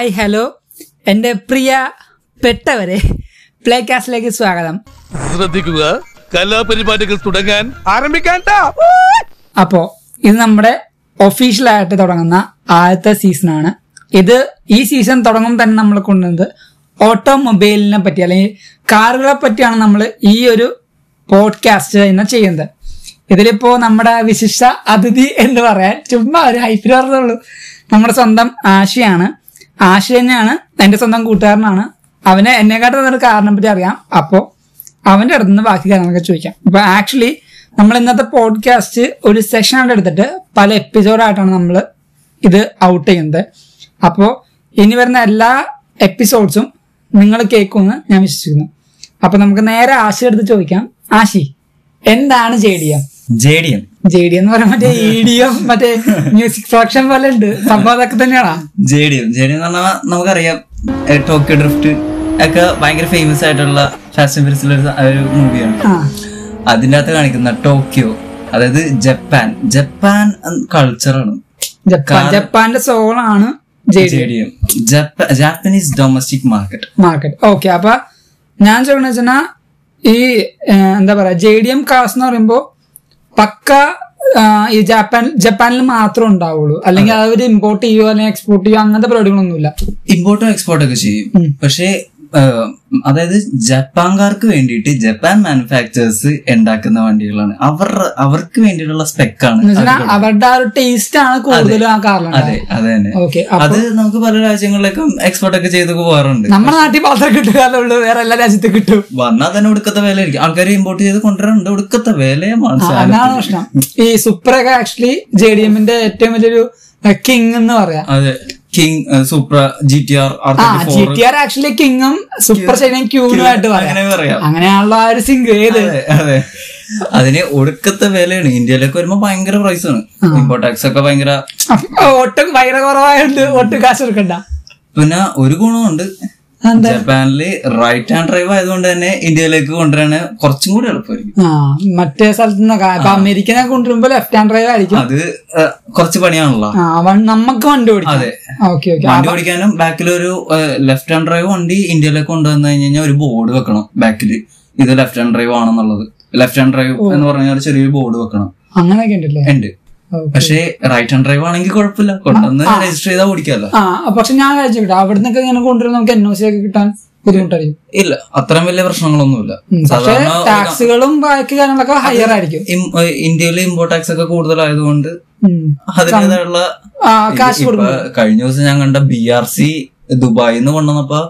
Hi, hello എൻ്റെ പ്രിയ പെട്ടവരെ, play കാസ്റ്റിലേക്ക് സ്വാഗതം. ശ്രദ്ധിക്കുക, കലാപരിപാടികൾ തുടങ്ങാൻ ആരംഭിക്കാൻ. അപ്പോൾ ഇത് നമ്മുടെ ഒഫീഷ്യലായിട്ട് തുടങ്ങുന്ന ആദ്യത്തെ സീസണാണ്. ഇത് ഈ സീസൺ തുടങ്ങുമ്പോൾ തന്നെ നമ്മൾ കൊണ്ടുവന്നത് ഓട്ടോമൊബൈലിനെ പറ്റി അല്ലെങ്കിൽ കാറുകളെ പറ്റിയാണ് നമ്മൾ ഈ ഒരു പോഡ്കാസ്റ്റ് തന്നെ ചെയ്യുന്നത്. ഇതിലിപ്പോൾ നമ്മുടെ വിശിഷ്ട അതിഥി എന്ന് പറയാൻ ചുമ്മാ ഒരു ഹൈപ്പിൽ പറഞ്ഞുള്ളൂ, നമ്മുടെ സ്വന്തം ആശയാണ്. ആശ തന്നെയാണ്, എൻ്റെ സ്വന്തം കൂട്ടുകാരനാണ്. അവന് എന്നെക്കാട്ടും ഒരു കാറിനെ പറ്റി അറിയാം. അപ്പോൾ അവൻ്റെ അടുത്ത് നിന്ന് ബാക്കി കാര്യങ്ങളൊക്കെ ചോദിക്കാം. അപ്പോൾ ആക്ച്വലി നമ്മൾ ഇന്നത്തെ പോഡ്കാസ്റ്റ് ഒരു സെഷനായിട്ട് എടുത്തിട്ട് പല എപ്പിസോഡായിട്ടാണ് നമ്മൾ ഇത് ഔട്ട് ചെയ്യുന്നത്. അപ്പോൾ ഇനി വരുന്ന എല്ലാ എപ്പിസോഡ്സും നിങ്ങൾ കേൾക്കുമെന്ന് ഞാൻ വിശ്വസിക്കുന്നു. അപ്പോൾ നമുക്ക് നേരെ ആശ എടുത്ത് ചോദിക്കാം. ആശി, എന്താണ് JDM? JDM എന്ന് പറയാൻ മറ്റേ EDM മറ്റേ മ്യൂസിക് പ്രൊഡക്ഷൻ പോലെ ഉണ്ട് സംഭവം, അതൊക്കെ തന്നെയാണോ JDM എന്ന് പറഞ്ഞാൽ? നമുക്കറിയാം ടോക്കിയോ ഡ്രിഫ്റ്റ് ഒക്കെ ഭയങ്കര ഫേമസ് ആയിട്ടുള്ള ഫാസ്റ്റ് ആൻഡ് ഫ്യൂരിയസിലെ ഒരു മൂവിയാണ്. അതിൻ്റെ അകത്ത് കാണിക്കുന്ന ടോക്കിയോ, അതായത് ജപ്പാൻ കൾച്ചറാണ്, ജപ്പാന്റെ സോളാണ് JDM, Japanese domestic market. Okay, അപ്പൊ ഞാൻ ചോദിക്കണെന്ന് വെച്ചാൽ ഈ എന്താ പറയാ JDM കാർസ് എന്ന് പറയുമ്പോ പക്ക ഈ ജപ്പാനിൽ മാത്രമേ ഉണ്ടാവുള്ളൂ, അല്ലെങ്കിൽ അവർ ഇമ്പോർട്ട് ചെയ്യുക അല്ലെങ്കിൽ എക്സ്പോർട്ട് ചെയ്യുക അങ്ങനത്തെ പരിപാടികളൊന്നുമില്ല. ഇമ്പോർട്ടും എക്സ്പോർട്ടും ഒക്കെ ചെയ്യും, പക്ഷേ അതായത് ജപ്പാൻകാർക്ക് വേണ്ടിയിട്ട് ജപ്പാൻ മാനുഫാക്ചേഴ്സ് ഉണ്ടാക്കുന്ന വണ്ടികളാണ്. അവർക്ക് വേണ്ടിയിട്ടുള്ള സ്പെക്കാണ്, അവരുടെ ആ ഒരു ടേസ്റ്റ് ആണ് കൂടുതലും ആ കാറിലാണ്. അതെ, അത് തന്നെ. അത് നമുക്ക് പല രാജ്യങ്ങളിലേക്കും എക്സ്പോർട്ട് ഒക്കെ ചെയ്തൊക്കെ പോകാറുണ്ട്. നമ്മുടെ നാട്ടിൽ മാത്രം കിട്ടുകയുള്ളൂ, വേറെ എല്ലാ രാജ്യത്തും കിട്ടും. വന്നാൽ തന്നെ ഒടുക്കത്ത വില ആയിരിക്കും, ആൾക്കാർ ഇമ്പോർട്ട് ചെയ്ത് കൊണ്ടുവരാറുണ്ട്, ഒടുക്കത്ത വിലയുമാണ്. അതാണ് പ്രശ്നം. ഈ സുപ്ര ഒക്കെ ആക്ച്വലി JDMന്റെ ഏറ്റവും വലിയൊരു കിങ് എന്ന് പറയാം. അതെ, king Supra GT-R. GT-R actually കിങ്ങും സൂപ്പർ ശൈലിയും ക്യൂനുമായിട്ട് പറയാം. അങ്ങനെയാണല്ലോ ആ ഒരു സിംഗ്. അതെ, അതിന് ഒടുക്കത്തെ വിലയാണ്. ഇന്ത്യയിലൊക്കെ വരുമ്പോ ഭയങ്കര പ്രൈസാണ്, ഇമ്പോർട്ട് ടാക്സ് ഒക്കെ ഭയങ്കര, ഒട്ടും ഭയങ്കര കുറവായുണ്ട്, ഒട്ടും കാശ് എടുക്കണ്ട. പിന്നെ ഒരു ഗുണമുണ്ട്, ജപ്പാനില് റൈറ്റ് ഹാൻഡ് ഡ്രൈവ് ആയതുകൊണ്ട് തന്നെ ഇന്ത്യയിലേക്ക് കൊണ്ടുവരാൻ കുറച്ചും കൂടി എളുപ്പമായിരിക്കും. മറ്റേ സ്ഥലത്ത് അമേരിക്കനെ കൊണ്ടുവരുമ്പോ ലെഫ്റ്റ് ഹാൻഡ് ഡ്രൈവ് ആയിരിക്കും, അത് കുറച്ച് പണിയാണല്ലോ നമുക്ക് വണ്ടി ഓടിക്കാൻ. അതെ, വണ്ടി ഓടിക്കാനും ബാക്കിലൊരു ലെഫ്റ്റ് ഹാൻഡ് ഡ്രൈവ് വണ്ടി ഇന്ത്യയിലേക്ക് കൊണ്ടുവന്നു കഴിഞ്ഞു കഴിഞ്ഞാൽ ഒരു ബോർഡ് വെക്കണം ബാക്കിൽ, ഇത് ലെഫ്റ്റ് ഹാൻഡ് ഡ്രൈവ് ആണെന്നുള്ളത്. ലെഫ്റ്റ് ഹാൻഡ് ഡ്രൈവ് എന്ന് പറഞ്ഞാൽ ചെറിയൊരു ബോർഡ് വെക്കണം, അങ്ങനെയൊക്കെ ഉണ്ട്. പക്ഷേ റൈറ്റ് ഹാൻഡ് ഡ്രൈവ് ആണെങ്കിൽ കുഴപ്പമില്ല, കൊണ്ടുവന്ന് രജിസ്റ്റർ ചെയ്താൽ ഓടിക്കാമല്ലോ. പക്ഷെ ഞാൻ കഴിച്ചിട്ട് അവിടെ നിന്നൊക്കെ ഇങ്ങനെ കൊണ്ടുവരുന്ന നമുക്ക് NOC ഒക്കെ കിട്ടാൻ ബുദ്ധിമുട്ടായിരിക്കും. ഇല്ല, അത്രയും വലിയ പ്രശ്നങ്ങളൊന്നുമില്ല. സാധാരണ ടാക്സുകളും ബാക്കി കാര്യങ്ങളൊക്കെ ഹയർ ആയിരിക്കും. ഇന്ത്യയിലെ ഇമ്പോർട്ട് ടാക്സ് ഒക്കെ കൂടുതലായതുകൊണ്ട് അതിനേതായുള്ള കാശ് കൊടുക്കും. കഴിഞ്ഞ ദിവസം ഞാൻ കണ്ട BRZ ദുബായിന്ന് കൊണ്ടുവന്നപ്പോ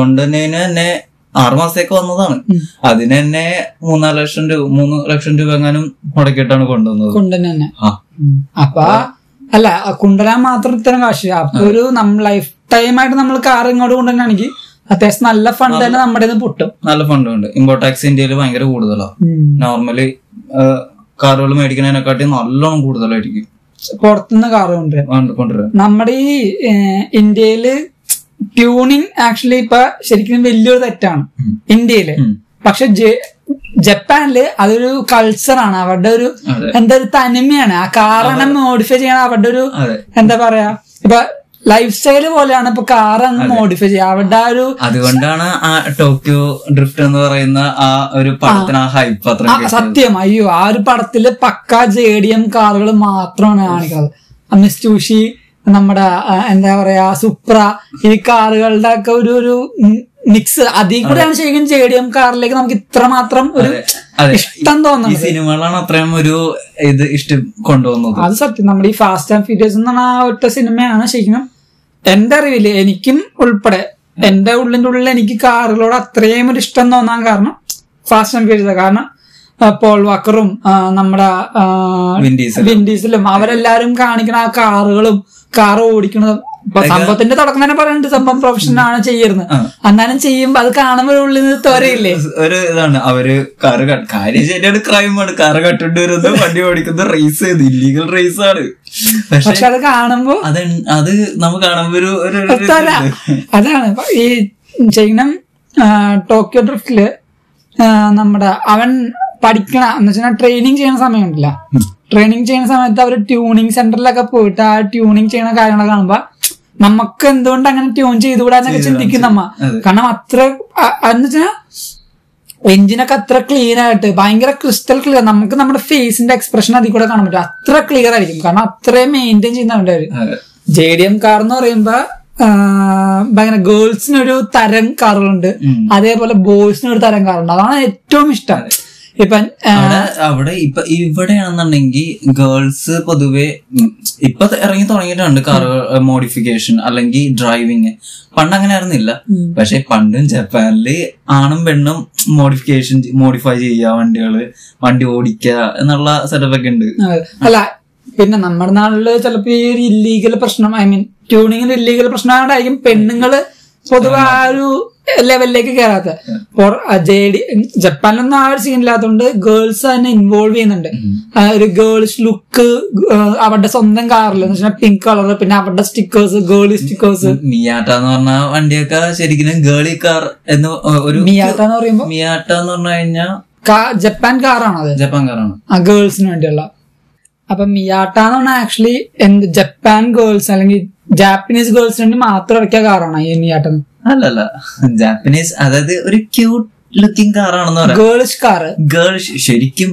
കൊണ്ടുവന്നതിന് തന്നെ 6 മാസത്തേക്ക് വന്നതാണ്. അതിന് തന്നെ 3 ലക്ഷം രൂപ എങ്ങാനും മുടക്കിയിട്ടാണ് കൊണ്ടുവന്നത്. അപ്പൊ അല്ല, കൊണ്ടുവരാൻ മാത്രം ഇത്തരം കാശ്. അപ്പൊ ഒരു ലൈഫ് ടൈം ആയിട്ട് നമ്മൾ കാർ ഇങ്ങോട്ട് കൊണ്ടുവരാണെങ്കിൽ അത്യാവശ്യം നല്ല ഫണ്ട് തന്നെ നമ്മുടെ പൊട്ടും. നല്ല ഫണ്ട് ഉണ്ട്. ഇമ്പോർട്ട് ടാക്സ് ഇന്ത്യയിൽ ഭയങ്കര കൂടുതലാണ്. നോർമലി കാറുകൾ മേടിക്കുന്നതിനെക്കാട്ടി നല്ലോണം കൂടുതലായിരിക്കും പുറത്തുനിന്ന് കാർ കൊണ്ടുവരാൻ. നമ്മുടെ ഈ ഇന്ത്യയില് ട്യൂണിങ് ആക്ച്വലി ഇപ്പൊ ശരിക്കും വലിയൊരു തെറ്റാണ് ഇന്ത്യയില്. പക്ഷെ ജപ്പാനില് അതൊരു കൾച്ചറാണ്, അവരുടെ ഒരു എന്താ ഒരു തനിമയാണ്. ആ കാറാണ് മോഡിഫൈ ചെയ്യണ അവരുടെ ഒരു എന്താ പറയാ ഇപ്പൊ ലൈഫ് സ്റ്റൈല് പോലെയാണ് ഇപ്പൊ കാർ അങ്ങ് മോഡിഫൈ ചെയ്യുക അവരുടെ ആ ഒരു. അതുകൊണ്ടാണ് ആ ടോക്കിയോ ഡ്രിഫ്റ്റ് എന്ന് പറയുന്ന ആ ഒരു പടത്തിന് ആ ഹൈപ്പ് അത്ര. സത്യം, അയ്യോ, ആ ഒരു പടത്തില് പക്കാ JDM കാറുകൾ മാത്രമാണ് കാണിക്കുന്നത്. മിസ്റ്റുഷി, നമ്മുടെ എന്താ പറയാ സുപ്ര, ഈ കാറുകളുടെ ഒക്കെ ഒരു മിക്സ്. അതിൽ കൂടെയാണ് ശരിക്കും JDM കാറിലേക്ക് നമുക്ക് ഇത്രമാത്രം ഒരു ഇഷ്ടം തോന്നുന്നത്. സിനിമകളാണ് അത്രയും ഒരു ഇത് ഇഷ്ടം കൊണ്ടുവന്നത്. അത് സത്യം. നമ്മുടെ ഈ ഫാസ്റ്റ് ആൻഡ് ഫ്യൂരിയസ് എന്ന് പറഞ്ഞ ആ ഒറ്റ സിനിമയാണ് ശരിക്കും എന്റെ അറിവില് എനിക്കും ഉൾപ്പെടെ എന്റെ ഉള്ളിന്റെ ഉള്ളിൽ എനിക്ക് കാറുകളോട് അത്രയും ഒരു ഇഷ്ടം തോന്നാൻ കാരണം ഫാസ്റ്റ് ആൻഡ് ഫ്യൂരിയസ്. കാരണം പോൾ വാക്കറും നമ്മുടെ വിൻഡീസലും അവരെല്ലാരും കാണിക്കണ ആ കാറുകളും കാർ ഓടിക്കണതും. സംഭവത്തിന്റെ തുടക്കം തന്നെ പറയുന്നുണ്ട് സംഭവം പ്രൊഫഷനാണ് ചെയ്യുന്നത്. എന്നാലും ചെയ്യുമ്പോ അത് കാണുമ്പോഴുള്ളിൽ തോരയില്ലേ ഒരു ഇതാണ്. അവര് കാറ് കാര്യം ശരിയാണ്, ക്രൈമാണ്. കാറ് കട്ടുകൊണ്ടുവരുന്നത്, വണ്ടി ഓടിക്കുന്നത്, റേസ് ചെയ്ത് ഇല്ലീഗൽ റേസ് ആണ്. പക്ഷെ അത് കാണുമ്പോ അത് നമുക്ക് കാണുമ്പോ ഒരു അതാണ് ഈ ചെയ്യണം. ടോക്കിയോ ഡ്രിഫ്റ്റില് നമ്മുടെ അവൻ പഠിക്കണ എന്ന് വെച്ചാൽ ട്രെയിനിങ് ചെയ്യുന്ന സമയമുണ്ടല്ല, ട്രെയിനിങ് ചെയ്യുന്ന സമയത്ത് അവർ ട്യൂണിങ് സെന്ററിലൊക്കെ പോയിട്ട് ആ ട്യൂണിങ് ചെയ്യുന്ന കാര്യങ്ങളൊക്കെ കാണുമ്പോ നമുക്ക് എന്തുകൊണ്ട് അങ്ങനെ ട്യൂൺ ചെയ്തുകൂടാന്നൊക്കെ ചിന്തിക്കുന്ന അമ്മ. കാരണം അത്ര എന്ന് വെച്ചാൽ എഞ്ചിനൊക്കെ അത്ര ക്ലിയർ ആയിട്ട് ഭയങ്കര ക്രിസ്റ്റൽ ക്ലിയർ, നമുക്ക് നമ്മുടെ ഫേസിന്റെ എക്സ്പ്രഷൻ അതിൽ കൂടെ കാണാൻ പറ്റും, അത്ര ക്ലിയർ ആയിരിക്കും. കാരണം അത്രയും മെയിൻറ്റെയിൻ ചെയ്യുന്നുണ്ട് അവര്. ജെ ഡി എം കാർ എന്ന് പറയുമ്പോ ഭയങ്കര ഗേൾസിനൊരു തരം കാറുകളുണ്ട്, അതേപോലെ ബോയ്സിനൊരു തരം കാറുണ്ട്. അതാണ് ഏറ്റവും ഇഷ്ടം. ഇപ്പൊ അവിടെ ഇപ്പൊ ഇവിടെയാണെന്നുണ്ടെങ്കിൽ ഗേൾസ് പൊതുവെ ഇപ്പൊ ഇറങ്ങി തുടങ്ങിയിട്ടുണ്ട് കാറുകൾ മോഡിഫിക്കേഷൻ അല്ലെങ്കിൽ ഡ്രൈവിങ്. പണ്ട് അങ്ങനെ ആയിരുന്നില്ല, പക്ഷെ പണ്ടും ജപ്പാനില് ആണും പെണ്ണും മോഡിഫൈ ചെയ്യുക, വണ്ടി ഓടിക്കുക എന്നുള്ള സെറ്റപ്പ് ഒക്കെ ഉണ്ട്. അല്ല പിന്നെ നമ്മുടെ നാട്ടില് ചിലപ്പോ ഈ ഒരു ഇല്ലീഗൽ പ്രശ്നം, ഐ മീൻ ട്യൂണിങ്ങിന്റെ ഇല്ലീഗൽ പ്രശ്നമായിട്ടായിരിക്കും പെണ്ണുങ്ങള് പൊതുവെ ആ ഒരു ലെവലിലേക്ക് കയറാത്ത. ജപ്പാനിലൊന്നും ആ ഒരു സീൻ ഇല്ലാത്തതുകൊണ്ട് ഗേൾസ് തന്നെ ഇൻവോൾവ് ചെയ്യുന്നുണ്ട്. ഒരു ഗേൾസ് ലുക്ക് അവരുടെ സ്വന്തം കാറിൽ പിങ്ക് കളർ, പിന്നെ അവരുടെ സ്റ്റിക്കേഴ്സ്, ഗേളി സ്റ്റിക്കേഴ്സ്. മിയാട്ട എന്ന് പറഞ്ഞ വണ്ടിയൊക്കെ ശരിക്കും ഗേളി കാർ എന്ന് ഒരു മിയാട്ട എന്ന് പറയുമ്പോ, മിയാട്ട എന്ന് പറഞ്ഞു കഴിഞ്ഞാൽ ജപ്പാൻ കാറാണ്, അത് ജപ്പാൻ കാറാണ് ആ ഗേൾസിന് വേണ്ടിയുള്ള. അപ്പൊ മിയാട്ട എന്ന് പറഞ്ഞാൽ ആക്ച്വലി എന്ത് ജപ്പാൻ ഗേൾസ് അല്ലെങ്കിൽ ജാപ്പനീസ് ഗേൾസിന് വേണ്ടി മാത്രം ഇറക്കിയ കാറാണ് ഈ മിയാട്ട. അല്ലല്ല, ജാപ്പനീസ് അതായത് ഒരു ക്യൂട്ട് ലുക്കിംഗ് കാറാണെന്ന് പറയാം, ഗേൾഷ് കാർ. ഗേൾഷ് ശരിക്കും